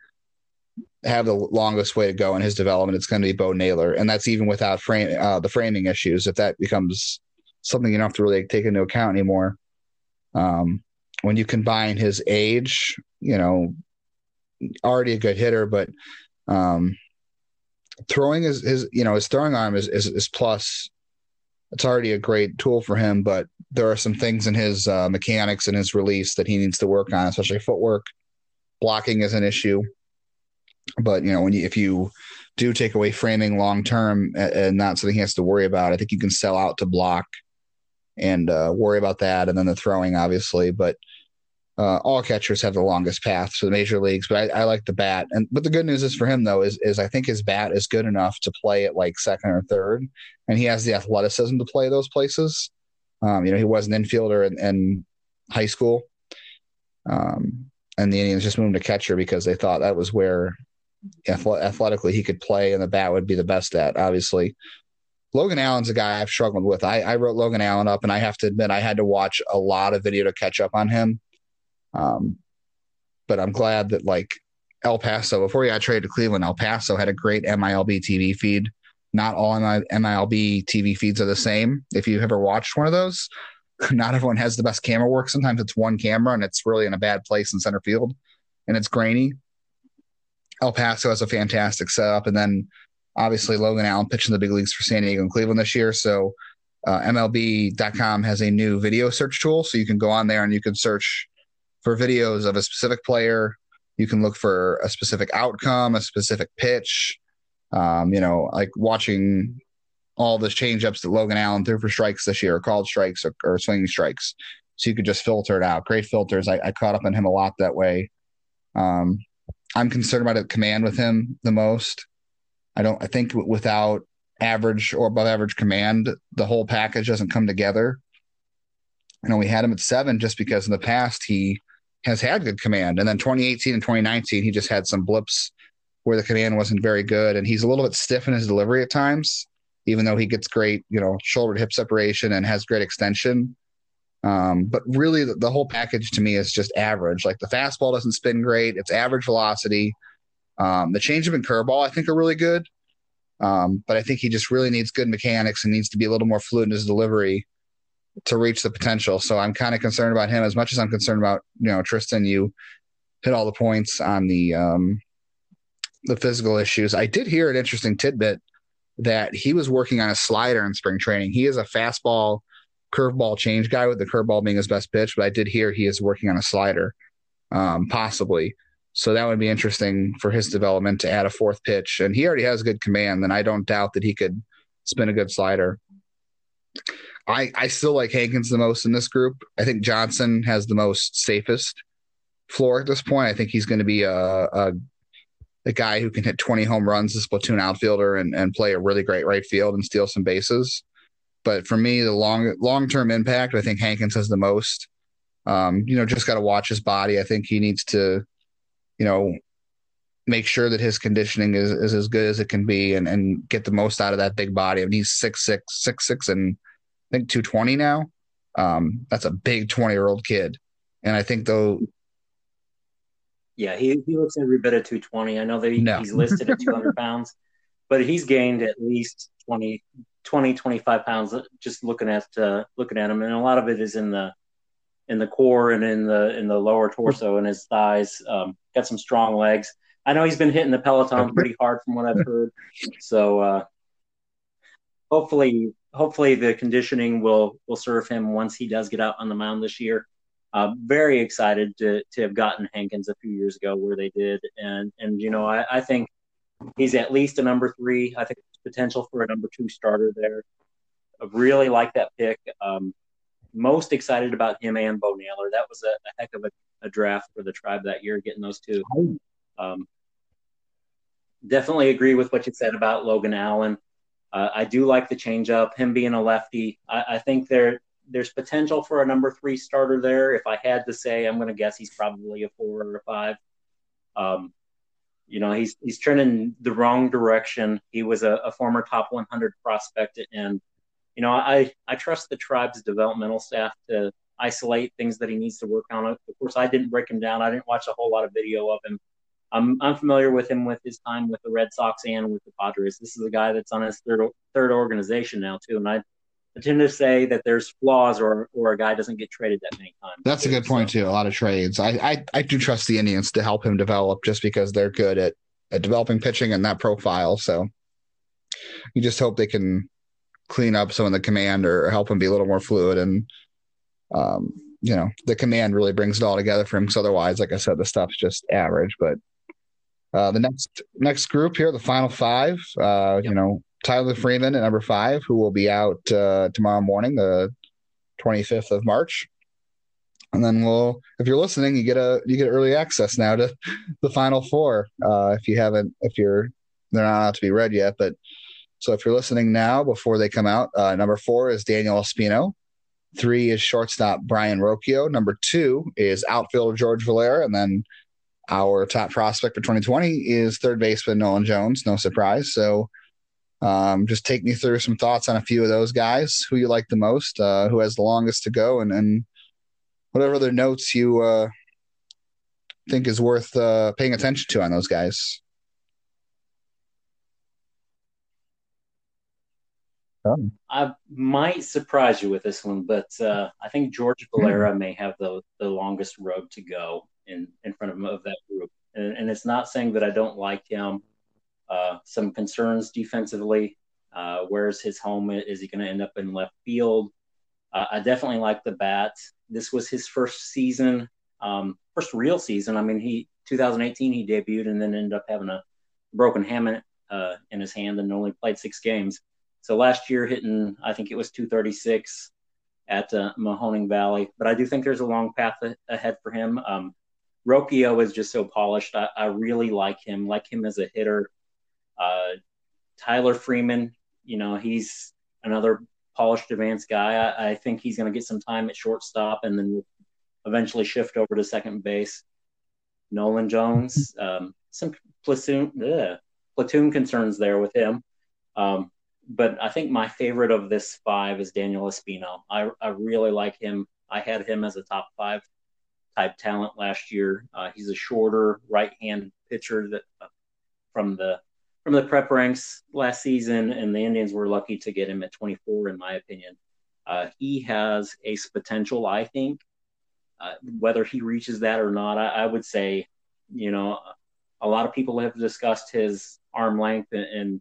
have the longest way to go in his development, it's going to be Bo Naylor. And that's even without the framing issues. If that becomes something you don't have to really take into account anymore. When you combine his age, already a good hitter, but throwing his throwing arm is plus. It's already a great tool for him, but there are some things in his mechanics and his release that he needs to work on, especially footwork. Blocking is an issue. But, if you do take away framing long-term and not something he has to worry about, I think you can sell out to block and worry about that. And then the throwing, obviously, but all catchers have the longest path to the major leagues, but I like the bat. But the good news is for him though, is I think his bat is good enough to play at like second or third. And he has the athleticism to play those places. He was an infielder in high school. And the Indians just moved him to catcher because they thought that was where athletically he could play and the bat would be the best at. Obviously Logan Allen's a guy I've struggled with. I wrote Logan Allen up, and I have to admit I had to watch a lot of video to catch up on him. But I'm glad that El Paso, before he got traded to Cleveland, El Paso had a great MILB TV feed. Not all MILB TV feeds are the same. If you've ever watched one of those, not everyone has the best camera work. Sometimes it's one camera and it's really in a bad place in center field and it's grainy. El Paso has a fantastic setup. And then obviously Logan Allen pitched in the big leagues for San Diego and Cleveland this year. So MLB.com has a new video search tool. So you can go on there and you can search for videos of a specific player. You can look for a specific outcome, a specific pitch, watching all the changeups that Logan Allen threw for strikes this year, or called strikes or swinging strikes. So you could just filter it out. Great filters. I caught up on him a lot that way. I'm concerned about the command with him the most. I think without average or above average command, the whole package doesn't come together. We had him at 7 just because in the past he has had good command. And then 2018 and 2019, he just had some blips where the command wasn't very good. And he's a little bit stiff in his delivery at times, even though he gets great, shoulder to hip separation and has great extension. But really the whole package to me is just average. The fastball doesn't spin great. It's average velocity. The changeup and curveball I think are really good. But I think he just really needs good mechanics and needs to be a little more fluid in his delivery to reach the potential. So I'm kind of concerned about him as much as I'm concerned about, Tristan, you hit all the points on the physical issues. I did hear an interesting tidbit that he was working on a slider in spring training. He is a fastball, curveball change guy, with the curveball being his best pitch, but I did hear he is working on a slider, possibly. So that would be interesting for his development to add a fourth pitch. And he already has good command, and I don't doubt that he could spin a good slider. I still like Hankins the most in this group. I think Johnson has the most safest floor at this point. I think he's going to be a guy who can hit 20 home runs as a platoon outfielder and play a really great right field and steal some bases. But for me, the long-term impact, I think Hankins has the most. Just got to watch his body. I think he needs to, make sure that his conditioning is as good as it can be and get the most out of that big body. I mean, he's 6'6", and I think 220 now. That's a big 20-year-old kid. And I think though. Yeah, he looks every bit at 220. I know that he's listed at 200 pounds, but he's gained at least 20, 25 pounds just looking at him. And a lot of it is in the in the core and in the lower torso and his thighs. Got some strong legs. I know he's been hitting the Peloton pretty hard from what I've heard. So hopefully the conditioning will serve him once he does get out on the mound this year. Very excited to have gotten Hankins a few years ago where they did. And you know, I think he's at least a number 3. I think there's potential for a number 2 starter there. I really like that pick. Most excited about him and Bo Naylor. That was a heck of a draft for the Tribe that year, getting those two. Definitely agree with what you said about Logan Allen. I do like the changeup, him being a lefty. I think there's potential for a number 3 starter there. If I had to say, I'm going to guess he's probably a 4 or a 5. You know, he's trending the wrong direction. He was a former top 100 prospect, and you know, I trust the Tribe's developmental staff to isolate things that he needs to work on. Of course, I didn't break him down. I didn't watch a whole lot of video of him. I'm familiar with him with his time with the Red Sox and with the Padres. This is a guy that's on his third organization now, too. And I tend to say that there's flaws or a guy doesn't get traded that many times. That's too, a good point, too. A lot of trades. I do trust the Indians to help him develop just because they're good at developing pitching and that profile. So you just hope they can clean up some of the command or help him be a little more fluid. And, you know, the command really brings it all together for him. Because otherwise, like I said, the stuff's just average. But the next group here, the final 5, yep. You know, Tyler Freeman at number 5, who will be out tomorrow morning, the 25th of March. And then we'll, if you're listening, you get early access now to the final 4. They're not out to be read yet, but so if you're listening now before they come out, number 4 is Daniel Espino. 3 is shortstop Brian Rocchio. Number 2 is outfielder George Valera. And then our top prospect for 2020 is third baseman Nolan Jones. No surprise. So just take me through some thoughts on a few of those guys, who you like the most, who has the longest to go, and whatever other notes you think is worth paying attention to on those guys. I might surprise you with this one, but I think George Valera may have the longest road to go in front of that group. And it's not saying that I don't like him. Some concerns defensively. Where's his home? Is he going to end up in left field? I definitely like the bat. This was his first season, first real season. I mean, 2018 he debuted and then ended up having a broken hamstring in his hand and only played 6 games. So last year hitting, I think it was 236 at Mahoning Valley. But I do think there's a long path ahead for him. Rocchio is just so polished. I really like him as a hitter. Tyler Freeman, you know, he's another polished, advanced guy. I think he's going to get some time at shortstop and then eventually shift over to second base. Nolan Jones, some platoon concerns there with him. But I think my favorite of this 5 is Daniel Espino. I really like him. I had him as a top 5 type talent last year. He's a shorter right-handed pitcher that from the prep ranks last season, and the Indians were lucky to get him at 24, in my opinion. He has ace potential, I think. Whether he reaches that or not, I would say, you know, a lot of people have discussed his arm length and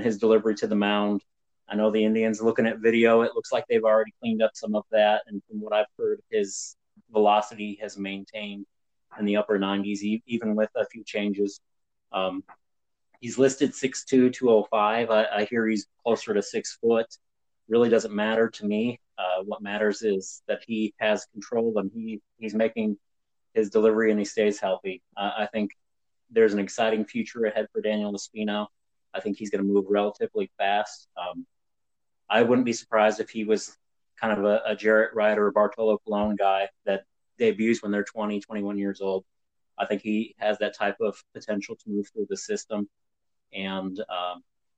his delivery to the mound. I know the Indians, looking at video, it looks like they've already cleaned up some of that. And from what I've heard, his velocity has maintained in the upper 90s, even with a few changes. He's listed 6'2", 205. I hear he's closer to 6 foot. Really doesn't matter to me. What matters is that he has control and he's making his delivery and he stays healthy. I think there's an exciting future ahead for Daniel Espino. I think he's going to move relatively fast. I wouldn't be surprised if he was kind of a Jarrett Wright or a Bartolo Colon guy that debuts when they're 20, 21 years old. I think he has that type of potential to move through the system. And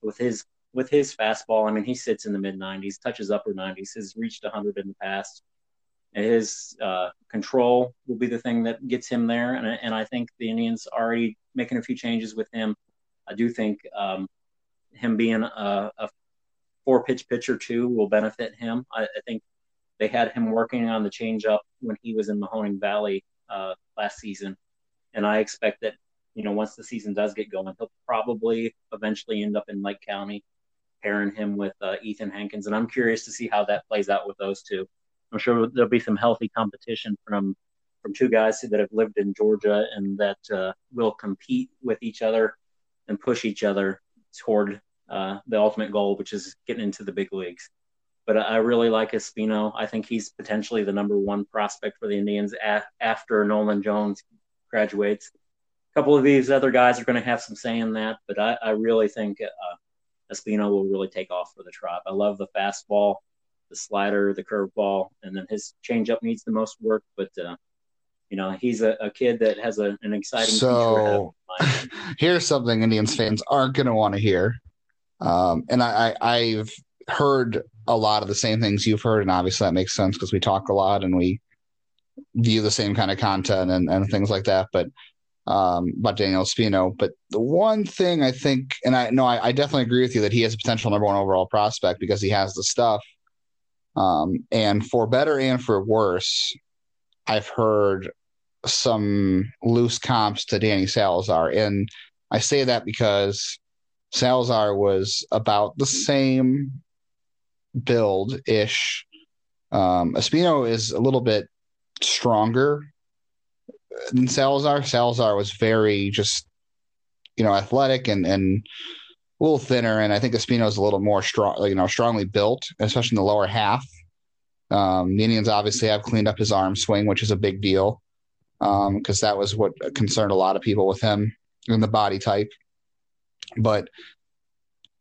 with his fastball, I mean, he sits in the mid-90s, touches upper 90s, has reached 100 in the past. And his control will be the thing that gets him there. And I think the Indians are already making a few changes with him. I do think him being a 4-pitch pitcher, too, will benefit him. I think They had him working on the changeup when he was in Mahoning Valley last season. And I expect that, you know, once the season does get going, he'll probably eventually end up in Lake County, pairing him with Ethan Hankins. And I'm curious to see how that plays out with those two. I'm sure there'll be some healthy competition from two guys that have lived in Georgia and that will compete with each other and push each other toward the ultimate goal, which is getting into the big leagues. But I really like Espino. I think he's potentially the number one prospect for the Indians after Nolan Jones graduates. A couple of these other guys are going to have some say in that, but I really think Espino will really take off for the Tribe. I love the fastball, the slider, the curveball, and then his changeup needs the most work. But, you know, he's a kid that has an exciting future. So here's something Indians fans aren't going to want to hear. And I've heard a lot of the same things you've heard, and obviously that makes sense because we talk a lot and we view the same kind of content and things like that, but about Daniel Espino. But the one thing I think, and I definitely agree with you that he has a potential number one overall prospect because he has the stuff. And for better and for worse, I've heard some loose comps to Danny Salazar. And I say that because Salazar was about the same build-ish. Espino is a little bit stronger than Salazar. Salazar was very just, you know, athletic and a little thinner. And I think Espino is a little more strongly built, especially in the lower half. The Indians obviously have cleaned up his arm swing, which is a big deal because that was what concerned a lot of people with him in the body type. But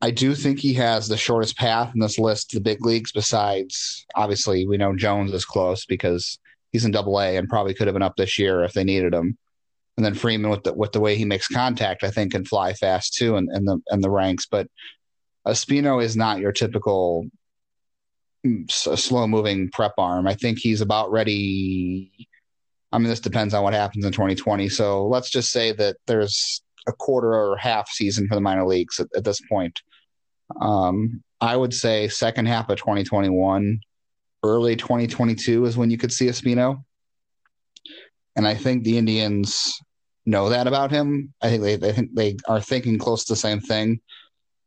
I do think he has the shortest path in this list to the big leagues. Besides, obviously, we know Jones is close because he's in Double-A and probably could have been up this year if they needed him. And then Freeman, with the way he makes contact, I think can fly fast too in the ranks. But Espino is not your typical slow-moving prep arm. I think he's about ready. I mean, this depends on what happens in 2020. So let's just say that there's a quarter or half season for the minor leagues at this point. I would say second half of 2021, early 2022 is when you could see Espino. And I think the Indians know that about him. I think they are thinking close to the same thing.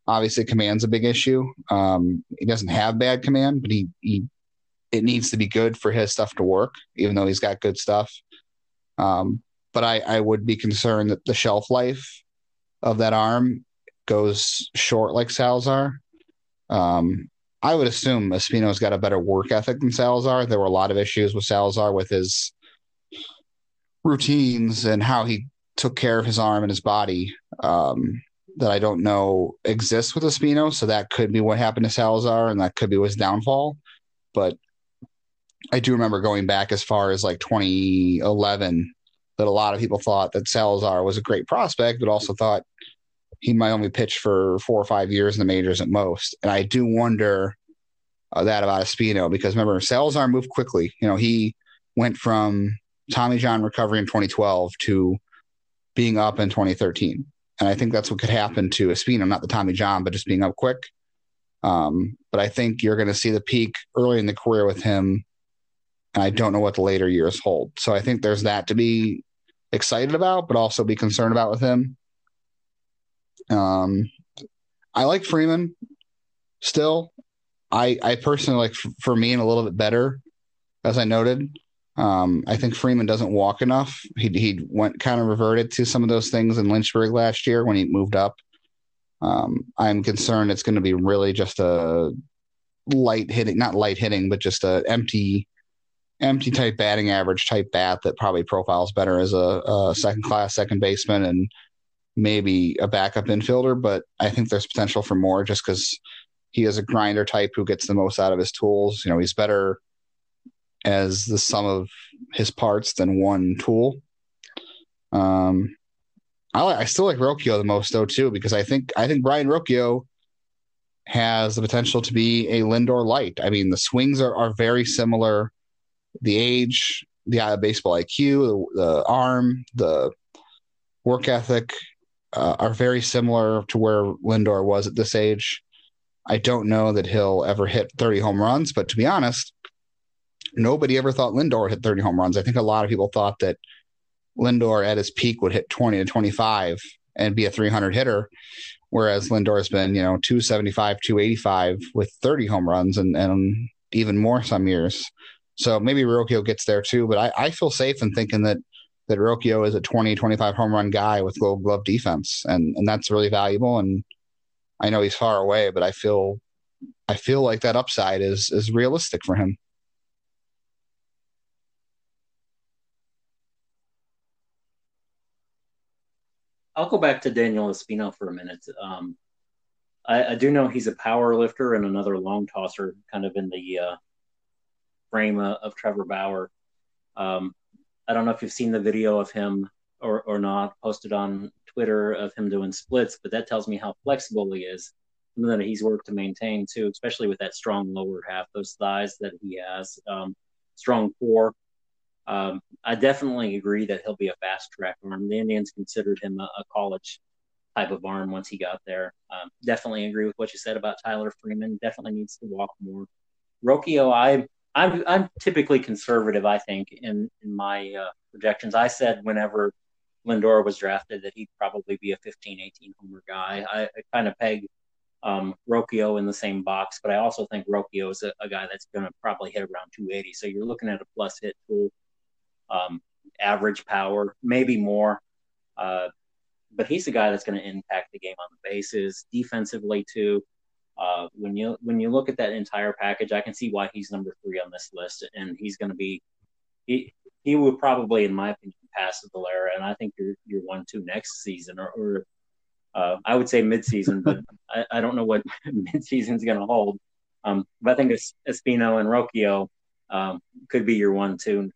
Obviously command's a big issue. He doesn't have bad command, but it needs to be good for his stuff to work, even though he's got good stuff. But I would be concerned that the shelf life of that arm goes short like Salazar. I would assume Espino's got a better work ethic than Salazar. There were a lot of issues with Salazar with his routines and how he took care of his arm and his body that I don't know exists with Espino. So that could be what happened to Salazar, and that could be his downfall. But I do remember going back as far as like 2011 that a lot of people thought that Salazar was a great prospect, but also thought he might only pitch for 4 or 5 years in the majors at most. And I do wonder that about Espino, because remember, Salazar moved quickly. You know, he went from Tommy John recovery in 2012 to being up in 2013. And I think that's what could happen to Espino, not the Tommy John, but just being up quick. But I think you're going to see the peak early in the career with him. And I don't know what the later years hold. So I think there's that to be excited about, but also be concerned about with him. I like Freeman still. I personally like Fermin a little bit better, as I noted. I think Freeman doesn't walk enough. He went kind of reverted to some of those things in Lynchburg last year when he moved up. I'm concerned it's going to be really just a just an empty type batting average type bat that probably profiles better as a second class, second baseman, and maybe a backup infielder. But I think there's potential for more just because he is a grinder type who gets the most out of his tools. You know, he's better as the sum of his parts than one tool. I still like Rocchio the most though too, because I think Brian Rocchio has the potential to be a Lindor light. I mean, the swings are very similar. The age, the baseball IQ, the arm, the work ethic are very similar to where Lindor was at this age. I don't know that he'll ever hit 30 home runs, but to be honest, nobody ever thought Lindor hit 30 home runs. I think a lot of people thought that Lindor at his peak would hit 20 to 25 and be a 300 hitter, whereas Lindor has been, 275, 285 with 30 home runs and even more some years. So maybe Rocchio gets there too, but I feel safe in thinking that Rocchio is a 20, 25 home run guy with Gold Glove defense, and that's really valuable. And I know he's far away, but I feel like that upside is realistic for him. I'll go back to Daniel Espino for a minute. I do know he's a power lifter and another long tosser, kind of in the frame of Trevor Bauer. I don't know if you've seen the video of him or not posted on Twitter of him doing splits, but that tells me how flexible he is. And then he's worked to maintain too, especially with that strong lower half, those thighs that he has, strong core. I definitely agree that he'll be a fast track arm. The Indians considered him a college type of arm once he got there. Definitely agree with what you said about Tyler Freeman. Definitely needs to walk more. Rocchio, I'm typically conservative, I think, in my projections. I said whenever Lindor was drafted that he'd probably be a 15, 18 homer guy. I kind of peg Rocchio in the same box, but I also think Rocchio is a guy that's going to probably hit around 280. So you're looking at a plus hit tool. Average power, maybe more. But he's a guy that's going to impact the game on the bases, defensively too. When you look at that entire package, I can see why he's number 3 on this list, and he's going to be he will probably, in my opinion, pass Valera, and I think you're 1-2 next season, or I would say midseason, but I don't know what midseason's going to hold. But I think Espino and Rocchio could be your 1-2.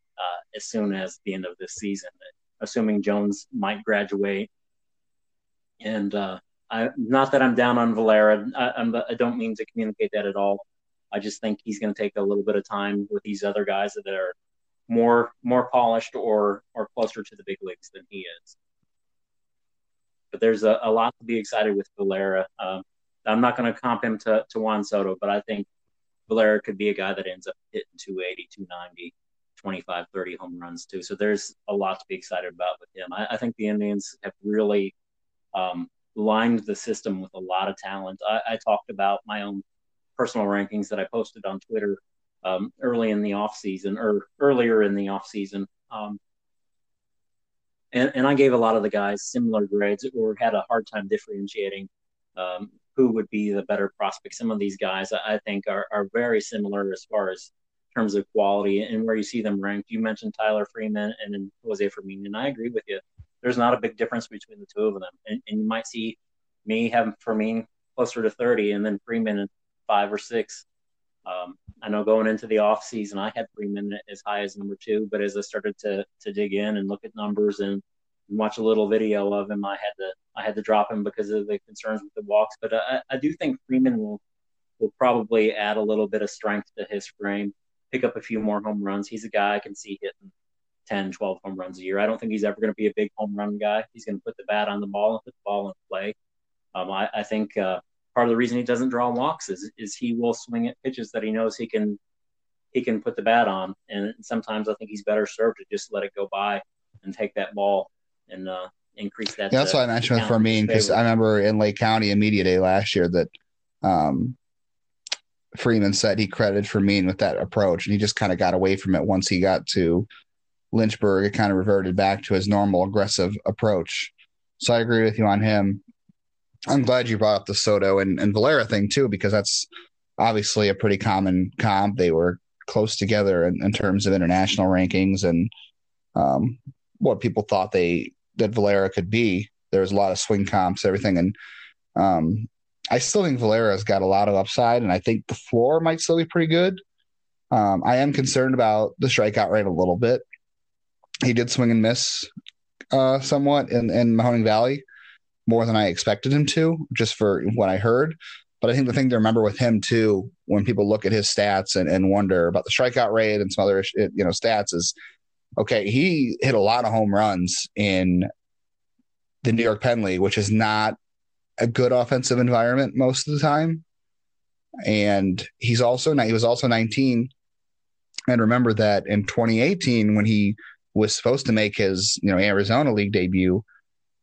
As soon as the end of this season, assuming Jones might graduate. And not that I'm down on Valera. I don't mean to communicate that at all. I just think he's going to take a little bit of time with these other guys that are more polished or closer to the big leagues than he is. But there's a lot to be excited with Valera. I'm not going to comp him to Juan Soto, but I think Valera could be a guy that ends up hitting 280, 290. 25, 30 home runs too. So there's a lot to be excited about with him. I think the Indians have really lined the system with a lot of talent. I talked about my own personal rankings that I posted on Twitter earlier in the off season. And I gave a lot of the guys similar grades or had a hard time differentiating who would be the better prospect. Some of these guys I think are very similar as far as terms of quality and where you see them ranked. You mentioned Tyler Freeman and then Jose Fermin, and I agree with you. There's not a big difference between the two of them. And you might see me having Fermin closer to 30 and then Freeman at 5 or 6. I know going into the off season, I had Freeman as high as number 2, but as I started to dig in and look at numbers and watch a little video of him, I had to drop him because of the concerns with the walks. But I do think Freeman will probably add a little bit of strength to his frame. Pick up a few more home runs. He's a guy I can see hitting 10, 12 home runs a year. I don't think he's ever going to be a big home run guy. He's going to put the bat on the ball and put the ball in play. I think part of the reason he doesn't draw walks is he will swing at pitches that he knows he can put the bat on. And sometimes I think he's better served to just let it go by and take that ball and increase that. Yeah, that's why I mentioned with Fermin, because I remember in Lake County in media day last year that Freeman said he credited Fermin with that approach, and he just kind of got away from it once he got to Lynchburg. It kind of reverted back to his normal aggressive approach. So I agree with you on him. I'm glad you brought up the Soto and Valera thing too, because that's obviously a pretty common comp. They were close together in terms of international rankings and what people thought that Valera could be. There was a lot of swing comps, everything, and I still think Valera's got a lot of upside, and I think the floor might still be pretty good. I am concerned about the strikeout rate a little bit. He did swing and miss somewhat in Mahoning Valley, more than I expected him to, just for what I heard. But I think the thing to remember with him too, when people look at his stats and wonder about the strikeout rate and some other stats, is okay, he hit a lot of home runs in the New York Penn League, which is not a good offensive environment most of the time. And he was also 19 And remember that in 2018, when he was supposed to make his, Arizona League debut,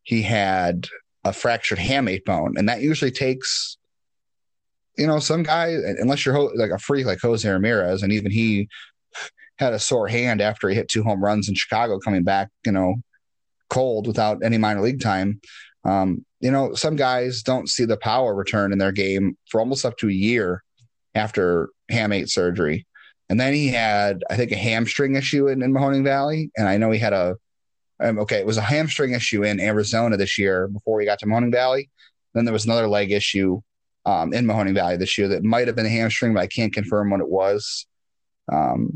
he had a fractured hamate bone. And that usually takes, some guy, unless you're like a freak like Jose Ramirez, and even he had a sore hand after he hit 2 home runs in Chicago coming back, cold without any minor league time. Some guys don't see the power return in their game for almost up to a year after hamate surgery. And then he had, I think, a hamstring issue in Mahoning Valley. And I know he had it was a hamstring issue in Arizona this year before he got to Mahoning Valley. Then there was another leg issue in Mahoning Valley this year that might have been a hamstring, but I can't confirm what it was.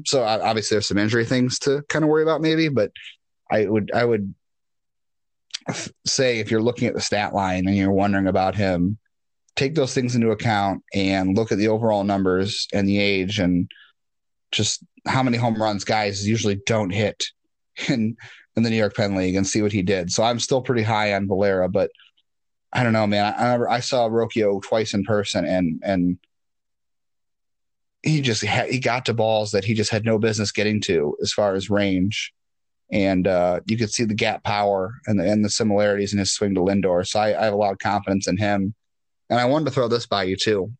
So obviously there's some injury things to kind of worry about maybe, but I would say if you're looking at the stat line and you're wondering about him, take those things into account and look at the overall numbers and the age and just how many home runs guys usually don't hit in the New York Penn League and see what he did. So I'm still pretty high on Valera, but I don't know, man. I saw Rocchio twice in person and he just he got to balls that he just had no business getting to as far as range. And you could see the gap power and the similarities in his swing to Lindor. So I have a lot of confidence in him. And I wanted to throw this by you too.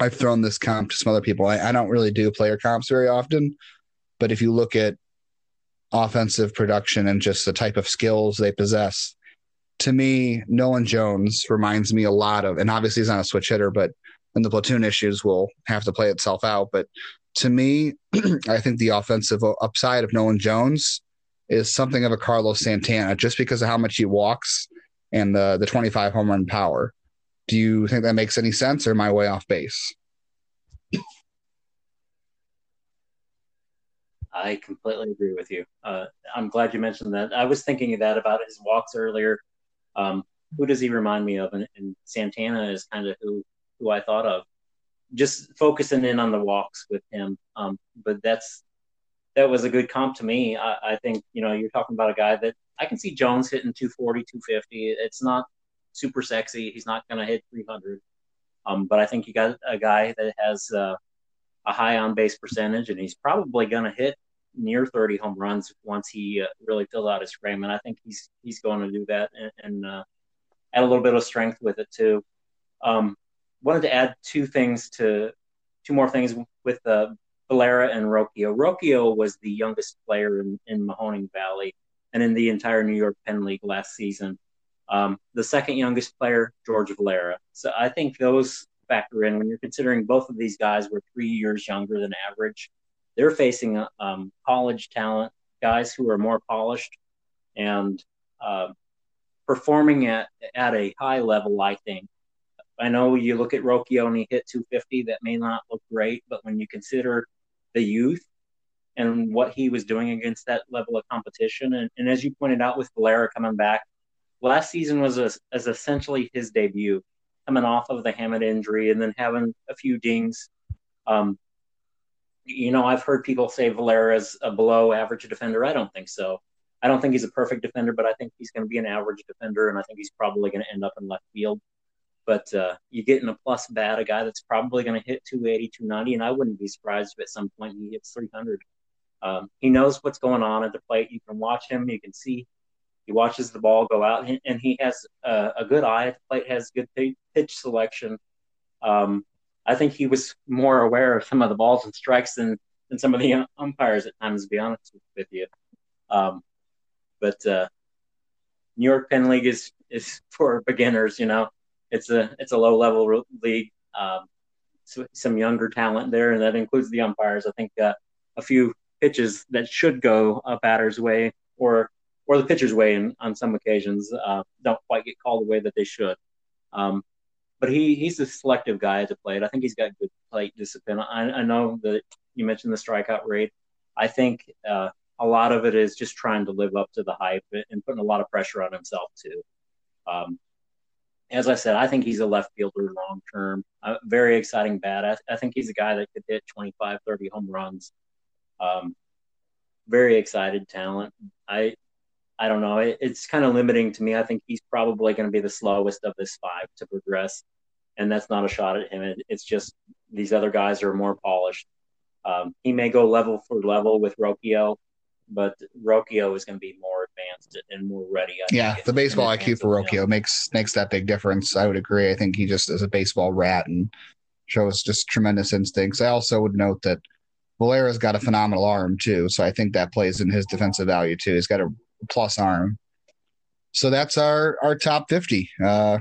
I've thrown this comp to some other people. I don't really do player comps very often, but if you look at offensive production and just the type of skills they possess, to me, Nolan Jones reminds me a lot of, and obviously he's not a switch hitter, but and the platoon issues will have to play itself out. But to me, I think the offensive upside of Nolan Jones is something of a Carlos Santana, just because of how much he walks and the 25 home run power. Do you think that makes any sense, or am I way off base? I completely agree with you. I'm glad you mentioned that. I was thinking of that about his walks earlier. Who does he remind me of? And Santana is kind of who I thought of. Just focusing in on the walks with him. But that was a good comp to me. I think, you're talking about a guy that I can see Jones hitting 240, 250. It's not super sexy. He's not going to hit 300. But I think you got a guy that has a high on-base percentage, and he's probably going to hit near 30 home runs once he really fills out his frame. And I think he's going to do that and add a little bit of strength with it too. Wanted to add two more things with Valera and Rocchio. Rocchio was the youngest player in Mahoning Valley and in the entire New York Penn League last season. The second youngest player, George Valera. So I think those factor in when you're considering both of these guys were 3 years younger than average. They're facing college talent, guys who are more polished and performing at a high level, I think. I know you look at Rocchio and he hit 250. That may not look great, but when you consider the youth and what he was doing against that level of competition, and as you pointed out with Valera coming back, last season was essentially his debut, coming off of the hamate injury and then having a few dings. I've heard people say Valera's a below average defender. I don't think so. I don't think he's a perfect defender, but I think he's going to be an average defender, and I think he's probably going to end up in left field. But you get in a plus bat, a guy that's probably going to hit 280, 290, and I wouldn't be surprised if at some point he hits 300. He knows what's going on at the plate. You can watch him. You can see he watches the ball go out, and he has a good eye at the plate, has good pitch selection. I think he was more aware of some of the balls and strikes than some of the umpires at times, to be honest with you. But New York Penn League is for beginners, It's a low-level league. So some younger talent there, and that includes the umpires. I think a few pitches that should go a batter's way or the pitcher's way on some occasions don't quite get called the way that they should. But he's a selective guy to play it. I think he's got good plate discipline. I know that you mentioned the strikeout rate. I think a lot of it is just trying to live up to the hype and putting a lot of pressure on himself too. As I said, I think he's a left fielder long-term, a very exciting bat. I think he's a guy that could hit 25, 30 home runs. Very excited talent. I don't know. It's kind of limiting to me. I think he's probably going to be the slowest of this five to progress, and that's not a shot at him. It's just these other guys are more polished. He may go level for level with Rocchio, but Rocchio is going to be more advanced and more ready. Yeah, the baseball IQ for Rocchio makes that big difference. I would agree. I think he just is a baseball rat and shows just tremendous instincts. I also would note that Valera's got a phenomenal arm too, so I think that plays in his defensive value too. He's got a plus arm. So that's our top 50. The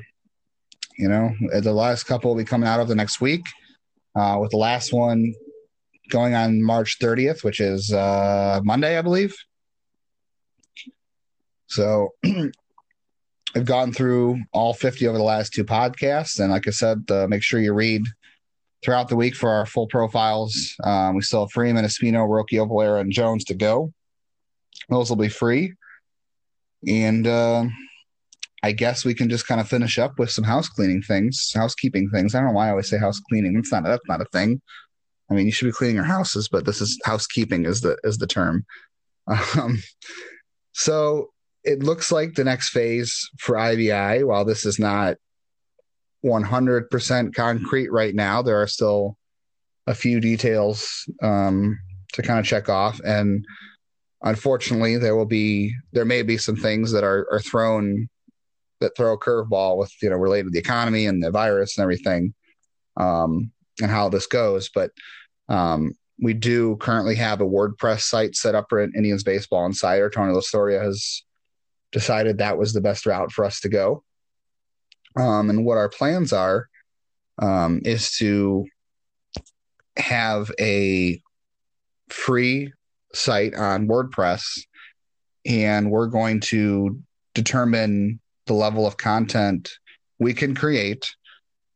last couple will be coming out over the next week, with the last one going on March 30th, which is Monday, I believe. So I've gone through all 50 over the last two podcasts. And like I said, make sure you read throughout the week for our full profiles. We still have Freeman, Espino, Rocchio, Valera, and Jones to go. Those will be free. And I guess we can just kind of finish up with some housekeeping things. I don't know why I always say house cleaning. That's not a thing. I mean, you should be cleaning your houses, but this is housekeeping is the term. So it looks like the next phase for IVI, while this is not 100% concrete right now, there are still a few details to kind of check off. And unfortunately, there may be some things that are thrown that throw a curveball with, related to the economy and the virus and everything, and how this goes. But we do currently have a WordPress site set up for Indians Baseball Insider. Tony Lostoria has decided that was the best route for us to go. And what our plans are is to have a free site on WordPress, and we're going to determine the level of content we can create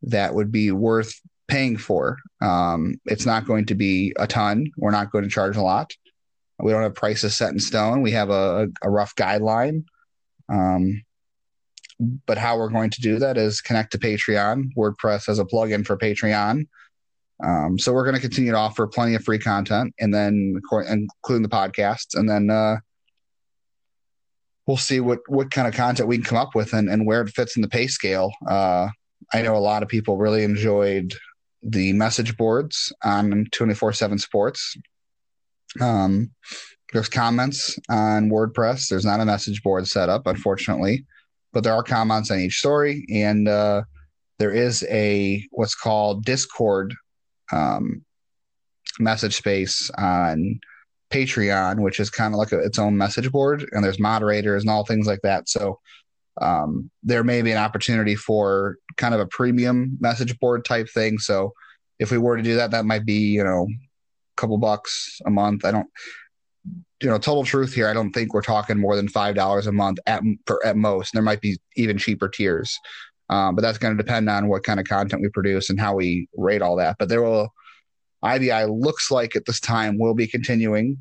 that would be worth paying for. It's not going to be a ton. We're not going to charge a lot. We don't have prices set in stone. We have a rough guideline. But how we're going to do that is connect to Patreon. WordPress has a plugin for Patreon. So we're going to continue to offer plenty of free content, and then including the podcasts, and then, we'll see what kind of content we can come up with and where it fits in the pay scale. I know a lot of people really enjoyed the message boards on 24/7 Sports. There's comments on WordPress. There's not a message board set up, unfortunately, but there are comments on each story. And there is a what's called Discord message space on Patreon, which is kind of like its own message board, and there's moderators and all things like that. So there may be an opportunity for kind of a premium message board type thing. So if we were to do that, that might be, a couple bucks a month. I don't, total truth here. I don't think we're talking more than $5 a month at most. There might be even cheaper tiers, but that's going to depend on what kind of content we produce and how we rate all that. But IVI looks like at this time will be continuing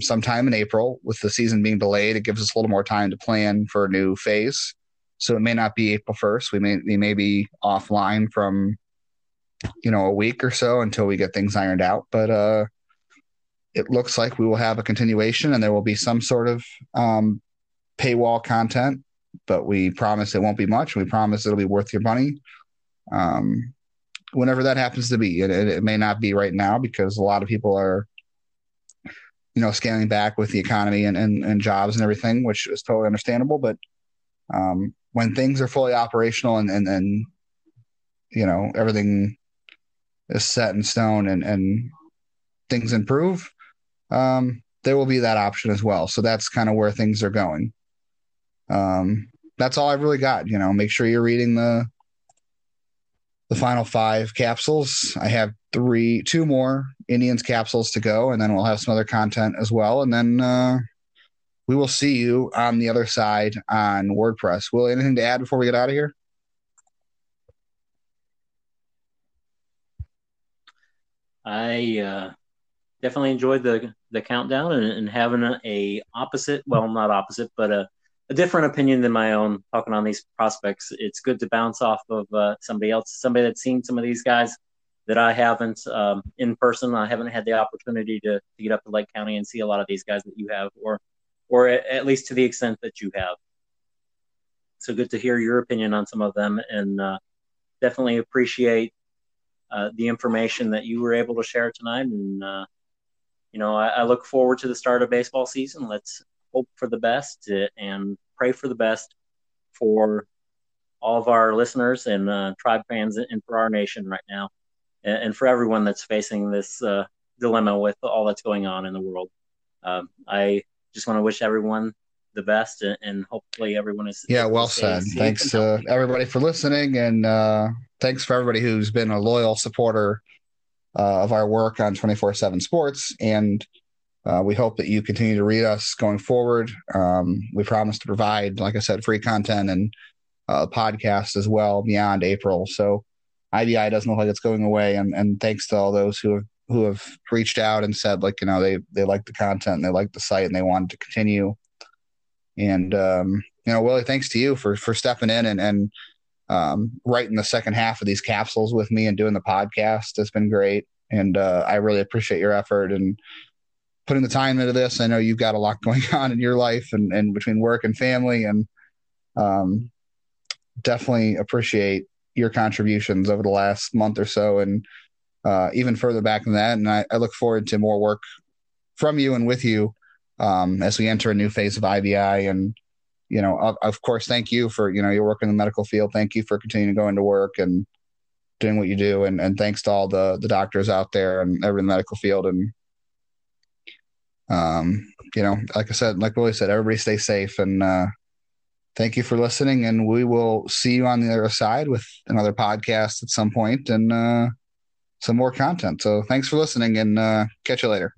sometime in April. With the season being delayed, it gives us a little more time to plan for a new phase. So it may not be April 1st. We may be offline from, a week or so until we get things ironed out. But it looks like we will have a continuation, and there will be some sort of paywall content, but we promise it won't be much. We promise it'll be worth your money. Whenever that happens to be, it may not be right now because a lot of people are, scaling back with the economy and jobs and everything, which is totally understandable. But when things are fully operational and everything is set in stone and things improve, there will be that option as well. So that's kind of where things are going. That's all I've really got. Make sure you're reading the final five capsules. I have two more Indians capsules to go, and then we'll have some other content as well. And then we will see you on the other side on WordPress. Will, anything to add before we get out of here? I definitely enjoyed the countdown and having a different opinion than my own talking on these prospects. It's good to bounce off of somebody else, somebody that's seen some of these guys that I haven't in person. I haven't had the opportunity to get up to Lake County and see a lot of these guys that you have, or at least to the extent that you have. So good to hear your opinion on some of them, and definitely appreciate the information that you were able to share tonight. And you know, I look forward to the start of baseball season. Let's hope for the best and pray for the best for all of our listeners and Tribe fans and for our nation right now and for everyone that's facing this dilemma with all that's going on in the world. I just want to wish everyone the best and hopefully everyone is. Yeah, well said. Thanks everybody for listening. And thanks for everybody who's been a loyal supporter of our work on 24/7 Sports. And we hope that you continue to read us going forward. We promise to provide, like I said, free content and podcast as well beyond April. So IBI doesn't look like it's going away. And thanks to all those who have reached out and said, like, you know, they like the content and they like the site and they wanted to continue. And, you know, Willie, thanks to you for stepping in and writing the second half of these capsules with me and doing the podcast. It's been great. And I really appreciate your effort and putting the time into this. I know you've got a lot going on in your life and between work and family, and definitely appreciate your contributions over the last month or so and even further back than that. And I look forward to more work from you and with you as we enter a new phase of IBI. And, you know, of course, thank you for, you know, your work in the medical field. Thank you for continuing to go into work and doing what you do. And thanks to all the doctors out there and everyone in the medical field. And, you know, like I said, like Willie said, everybody stay safe. And thank you for listening. And we will see you on the other side with another podcast at some point and some more content. So thanks for listening and catch you later.